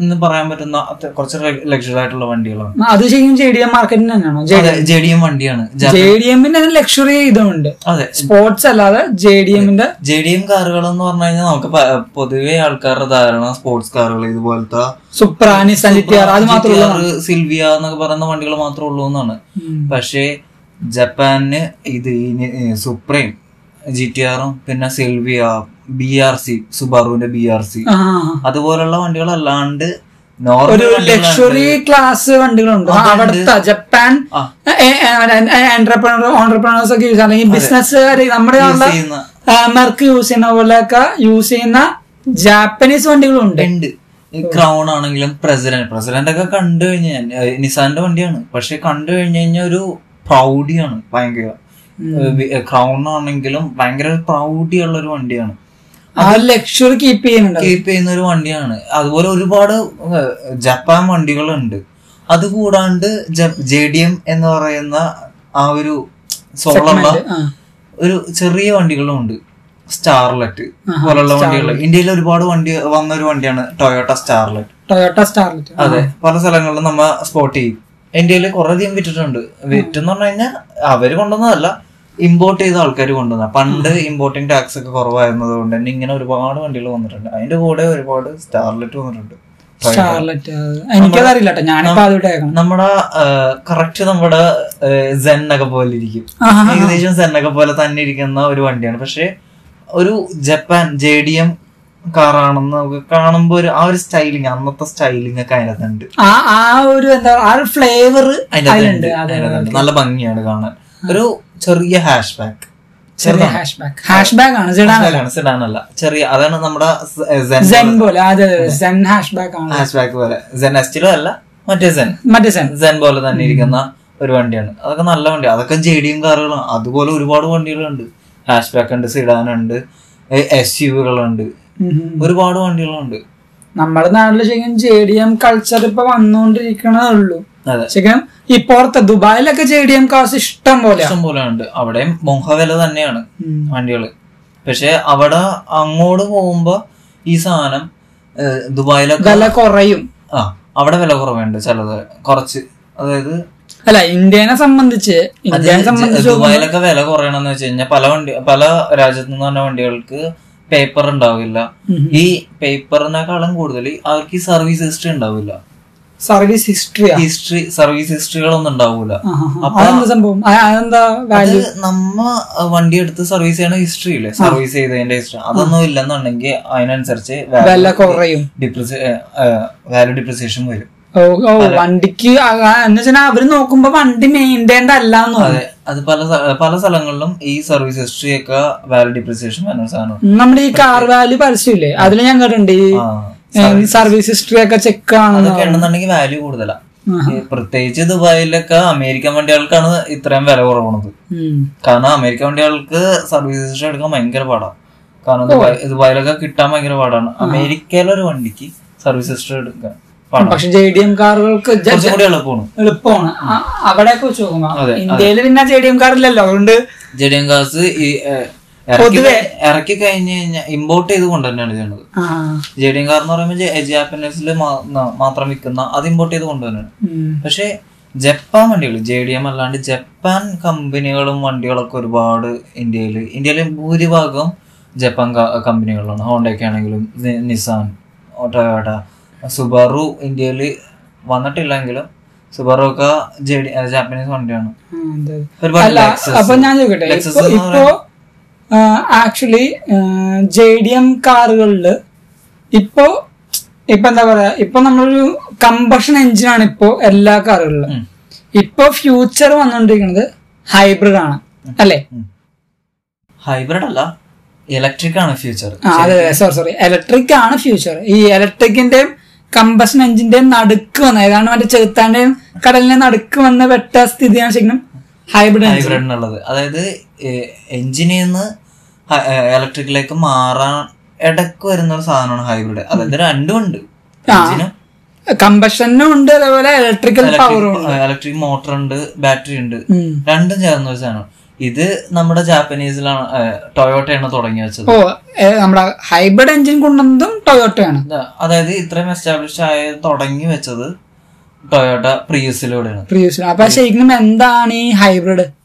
എന്ന് പറയാൻ പറ്റുന്ന കുറച്ച് ലക്ഷറി ആയിട്ടുള്ള വണ്ടികളാണ്. അത് ശരിക്കും JDM മാർക്കറ്റിന് തന്നെയാണോ? JDM വണ്ടിയാണ്. JDM ലക്ഷറി ഇതുണ്ട്. അതെ, സ്പോർട്സ് അല്ലാതെ JDM കാറുകൾ എന്ന് പറഞ്ഞു കഴിഞ്ഞാൽ നമുക്ക് പൊതുവെ ആൾക്കാരുടെ ധാരണ സ്പോർട്സ് കാറുകൾ ഇതുപോലത്തെ സുപ്ര, നിസാൻ GT-R, അത് മാത്രമേ സിൽവിയ എന്നൊക്കെ പറയുന്ന വണ്ടികൾ മാത്രമേ ഉള്ളൂ എന്നാണ്. പക്ഷേ ജപ്പാനിന് ഇത് സുപ്രയും GT-R ഉം പിന്നെ സിൽവിയ, BRZ, സുബാറുവിന്റെ BRZ അതുപോലുള്ള വണ്ടികൾ അല്ലാണ്ട് ലക്ഷറി ക്ലാസ് വണ്ടികളുണ്ട്. അവിടുത്തെ ജപ്പാൻ ഓണ്ടർപ്രണേഴ്സ് ഒക്കെ യൂസ് അല്ലെങ്കിൽ ബിസിനസ്സുകാർ നമ്മുടെ മെർക്ക് യൂസ് ചെയ്യുന്ന പോലെയൊക്കെ യൂസ് ചെയ്യുന്ന ജാപ്പനീസ് വണ്ടികളുണ്ട്. ക്രൗൺ ആണെങ്കിലും പ്രസിഡന്റ് ഒക്കെ കണ്ടു കഴിഞ്ഞാൽ നിസാന്റെ വണ്ടിയാണ്. പക്ഷെ കണ്ടു കഴിഞ്ഞു കഴിഞ്ഞാൽ ഒരു പ്രൗഡിയാണ് ഭയങ്കര. ക്രൗൺ ആണെങ്കിലും ഭയങ്കര പ്രൗഡിയുള്ള ഒരു വണ്ടിയാണ്. ലക്ഷറി കീപ്പ് ചെയ്യുന്ന ഒരു വണ്ടിയാണ്. അതുപോലെ ഒരുപാട് ജപ്പാൻ വണ്ടികളുണ്ട്. അതുകൂടാണ്ട് JDM എന്ന് പറയുന്ന ആ ഒരു സോളുള്ള ഒരു ചെറിയ വണ്ടികളും ഉണ്ട്. സ്റ്റാർലെറ്റ് പോലുള്ള വണ്ടികൾ ഇന്ത്യയിൽ ഒരുപാട് വണ്ടി വന്ന ഒരു വണ്ടിയാണ് ടൊയോട്ട സ്റ്റാർലെറ്റ്. അതെ, പല സ്ഥലങ്ങളിലും നമ്മൾ സ്പോട്ട് ചെയ്യും. ഇന്ത്യയിൽ കുറെ അധികം വിറ്റിട്ടുണ്ട്. വിറ്റെന്ന് പറഞ്ഞു കഴിഞ്ഞാൽ അവര് കൊണ്ടുവന്നതല്ല, ഇമ്പോർട്ട് ചെയ്ത ആൾക്കാർ കൊണ്ടുവന്ന. പണ്ട് ഇമ്പോർട്ടിങ് ടാക്സ് ഒക്കെ കുറവായിരുന്നത് കൊണ്ട് തന്നെ ഇങ്ങനെ ഒരുപാട് വണ്ടികൾ വന്നിട്ടുണ്ട്. അതിന്റെ കൂടെ ഒരുപാട് സ്റ്റാർലെറ്റ് വന്നിട്ടുണ്ട്. എനിക്കതറിയില്ല, നമ്മുടെ കറക്റ്റ് നമ്മുടെ സെന്നൊക്കെ പോലെ ഇരിക്കും, ഏകദേശം സെന്നൊക്കെ പോലെ തന്നെ ഇരിക്കുന്ന ഒരു വണ്ടിയാണ്. പക്ഷെ ഒരു ജപ്പാൻ JDM കാറാണെന്ന് നമുക്ക് കാണുമ്പോ ആ ഒരു സ്റ്റൈലിങ്, അന്നത്തെ സ്റ്റൈലിങ് ഒക്കെ അതിനകത്തുണ്ട്. ആ ഒരു എന്താ ഫ്ലേവർ അതിനകത്തുണ്ട്. നല്ല ഭംഗിയാണ് കാണാൻ. ഒരു ചെറിയ ഹാഷ്ബാക്ക് ആണ്, സെഡാൻ അല്ല, ചെറിയ. അതാണ് നമ്മുടെ ഹാഷ്ബാക്ക് പോലെ, സെൻ എസ്റ്റിലോ അല്ല, മറ്റേ സെൻ പോലെ തന്നെ ഇരിക്കുന്ന ഒരു വണ്ടിയാണ്. അതൊക്കെ നല്ല വണ്ടി, അതൊക്കെ JDM കാറുകളാണ്. അതുപോലെ ഒരുപാട് വണ്ടികളുണ്ട്. ഹാഷ്ബാക്ക് ഉണ്ട്, സെഡാൻ ഉണ്ട്, SUVകളുണ്ട്, ഒരുപാട് വണ്ടികളുണ്ട് നമ്മുടെ നാട്ടില്. ശരിക്കും JDM കൾച്ചർ ഇപ്പൊ വന്നുകൊണ്ടിരിക്കണേ ഉള്ളൂ. ശരിക്കും ഇപ്പോഴത്തെ ദുബായിലൊക്കെ JDM കാസ് ഇഷ്ടം പോലെ ഉണ്ട്. അവിടെയും മോഹവില തന്നെയാണ് വണ്ടികള്. പക്ഷെ അവിടെ അങ്ങോട്ട് പോകുമ്പോ ഈ സാധനം ദുബായിലൊക്കെ വില കുറയും. അവിടെ വില കുറവുണ്ട് ചിലത് കുറച്ച്. അതായത് അല്ല, ഇന്ത്യനെ സംബന്ധിച്ച് ദുബായിലൊക്കെ വില കുറയണമെന്ന് വെച്ച് കഴിഞ്ഞാൽ പല രാജ്യത്തു നിന്ന് പറഞ്ഞ വണ്ടികൾക്ക് പേപ്പർ ഉണ്ടാവില്ല. ഈ പേപ്പറിനേക്കാളും കൂടുതൽ അവർക്ക് ഈ സർവീസ് ഹിസ്റ്ററികളൊന്നും ഉണ്ടാവൂല. അത് നമ്മ വണ്ടി എടുത്ത് സർവീസ് ചെയ്യണ ഹിസ്റ്ററി ഇല്ലേ, സർവീസ് ചെയ്തതിന്റെ ഹിസ്റ്ററി, അതൊന്നും ഇല്ലെന്നുണ്ടെങ്കിൽ അതിനനുസരിച്ച് വാല്യൂ ഡിപ്രിസിയേഷൻ വരും വണ്ടിക്ക്. അവര് നോക്കുമ്പോ വണ്ടി മെയിൻറ്റൈൻഡ് അല്ല. അത് പല സ്ഥലങ്ങളിലും ഈ സർവീസ് ഹിസ്റ്ററി ഒക്കെ വാല്യൂ ഡിപ്രിസിയേഷൻ വരുന്ന സാധനം. നമ്മുടെ ഈ കാർ വാല്യൂ പരസ്യമില്ലേ, അതിൽ ഞാൻ കേട്ടിട്ടുണ്ട് ഈ സർവീസ് ഹിസ്റ്ററി ഒക്കെ ചെക്ക് ആണ് എന്നുണ്ടെങ്കിൽ വാല്യൂ കൂടുതലാണ്. പ്രത്യേകിച്ച് ദുബായിലൊക്കെ അമേരിക്കൻ വണ്ടികൾക്കാണ് ഇത്രയും വില കുറവുള്ളത്. കാരണം അമേരിക്കൻ വണ്ടികൾക്ക് സർവീസ് ഹിസ്റ്ററി എടുക്കാൻ ഭയങ്കര പാടാണ്. കാരണം ദുബായിലൊക്കെ കിട്ടാൻ ഭയങ്കര പാടാണ് അമേരിക്കയിലൊരു വണ്ടിക്ക് സർവീസ് ഹിസ്റ്ററി എടുക്കാൻ. പക്ഷെ JDM കാറുകൾക്ക് എളുപ്പമാണ് അവിടെയൊക്കെ വെച്ച് നോക്കുമ്പോ. ഇന്ത്യയിൽ പിന്നെ JDM കാറില്ലല്ലോ. അതുകൊണ്ട് JDM കാർസ് ഇറക്കി കഴിഞ്ഞു കഴിഞ്ഞാൽ ഇമ്പോർട്ട് ചെയ്ത് കൊണ്ട് തന്നെയാണ് ചെയ്യുന്നത്. JDM കാർ എന്ന് പറയുമ്പോൾ ജാപ്പനീസിൽ മാത്രം വിൽക്കുന്ന അത് ഇമ്പോർട്ട് ചെയ്ത് കൊണ്ട് തന്നെയാണ്. പക്ഷെ ജപ്പാൻ വണ്ടികൾ JDM അല്ലാണ്ട് ജപ്പാൻ കമ്പനികളും വണ്ടികളൊക്കെ ഒരുപാട് ഇന്ത്യയിൽ ഭൂരിഭാഗം ജപ്പാൻ കമ്പനികളാണ്. ഹോണ്ടയൊക്കെ ആണെങ്കിലും നിസാൻ, ടൊയോട്ട, സുബാറു ഇന്ത്യയിൽ വന്നിട്ടില്ലെങ്കിലും സുബാറു ഒക്കെ ജാപ്പനീസ് വണ്ടിയാണ്. അപ്പൊ ഞാൻ ചോദിക്കട്ടെ, ഇപ്പോ ആക്ച്വലി ജെ ഡി എം കാറുകളിൽ ഇപ്പോ ഇപ്പൊ എന്താ പറയാ, ഇപ്പൊ നമ്മളൊരു കമ്പഷൻ എഞ്ചിനാണ് ഇപ്പോ എല്ലാ കാറുകളിലും. ഇപ്പൊ ഫ്യൂച്ചർ വന്നുകൊണ്ടിരിക്കുന്നത് ഹൈബ്രിഡ് ആണ് അല്ലെ? ഹൈബ്രിഡ് അല്ല, ഇലക്ട്രിക് ആണ് ഫ്യൂച്ചർ. അതെ, സോറി ഇലക്ട്രിക് ആണ് ഫ്യൂച്ചർ. ഈ ഇലക്ട്രിക്കിന്റെയും കമ്പഷൻ എഞ്ചിന്റെയും നടുക്ക് വന്ന, ഏതാണ് മറ്റേ ചെറുത്താന്റെയും കടലിന്റെ നടുക്ക് വന്ന വെട്ട സ്ഥിതിയാണ് ശരിക്കും ഹൈബ്രിഡ് എന്നുള്ളത്. അതായത് എഞ്ചിനിൽ നിന്ന് ഇലക്ട്രിക്കിലേക്ക് മാറാൻ ഇടക്ക് വരുന്ന ഒരു സാധനമാണ് ഹൈബ്രിഡ്. അതായത് രണ്ടും ഉണ്ട്, കമ്പഷനും ഉണ്ട്, അതേപോലെ ഇലക്ട്രിക്കൽ പവറും ഉണ്ട്, ഇലക്ട്രിക് മോട്ടർ ഉണ്ട്, ബാറ്ററി ഉണ്ട്, രണ്ടും ചേർന്ന ഒരു സാധനം. ഇത് നമ്മുടെ ജാപ്പനീസിലാണ് ടൊയോട്ടയാണ് തുടങ്ങി വെച്ചത്. നമ്മുടെ ഹൈബ്രിഡ് എഞ്ചിൻ കൊണ്ടുവന്നതും ടൊയോട്ടയാണ്. അതായത് ഇത്രയും എസ്റ്റാബ്ലിഷ് ആയി തുടങ്ങി വെച്ചത് ടൊയോട്ട പ്രിയൂസിലൂടെയാണ്. പ്രിയൂസിൽ. അപ്പൊ ശരിക്കും എന്താണ് ഈ ഹൈബ്രിഡ്?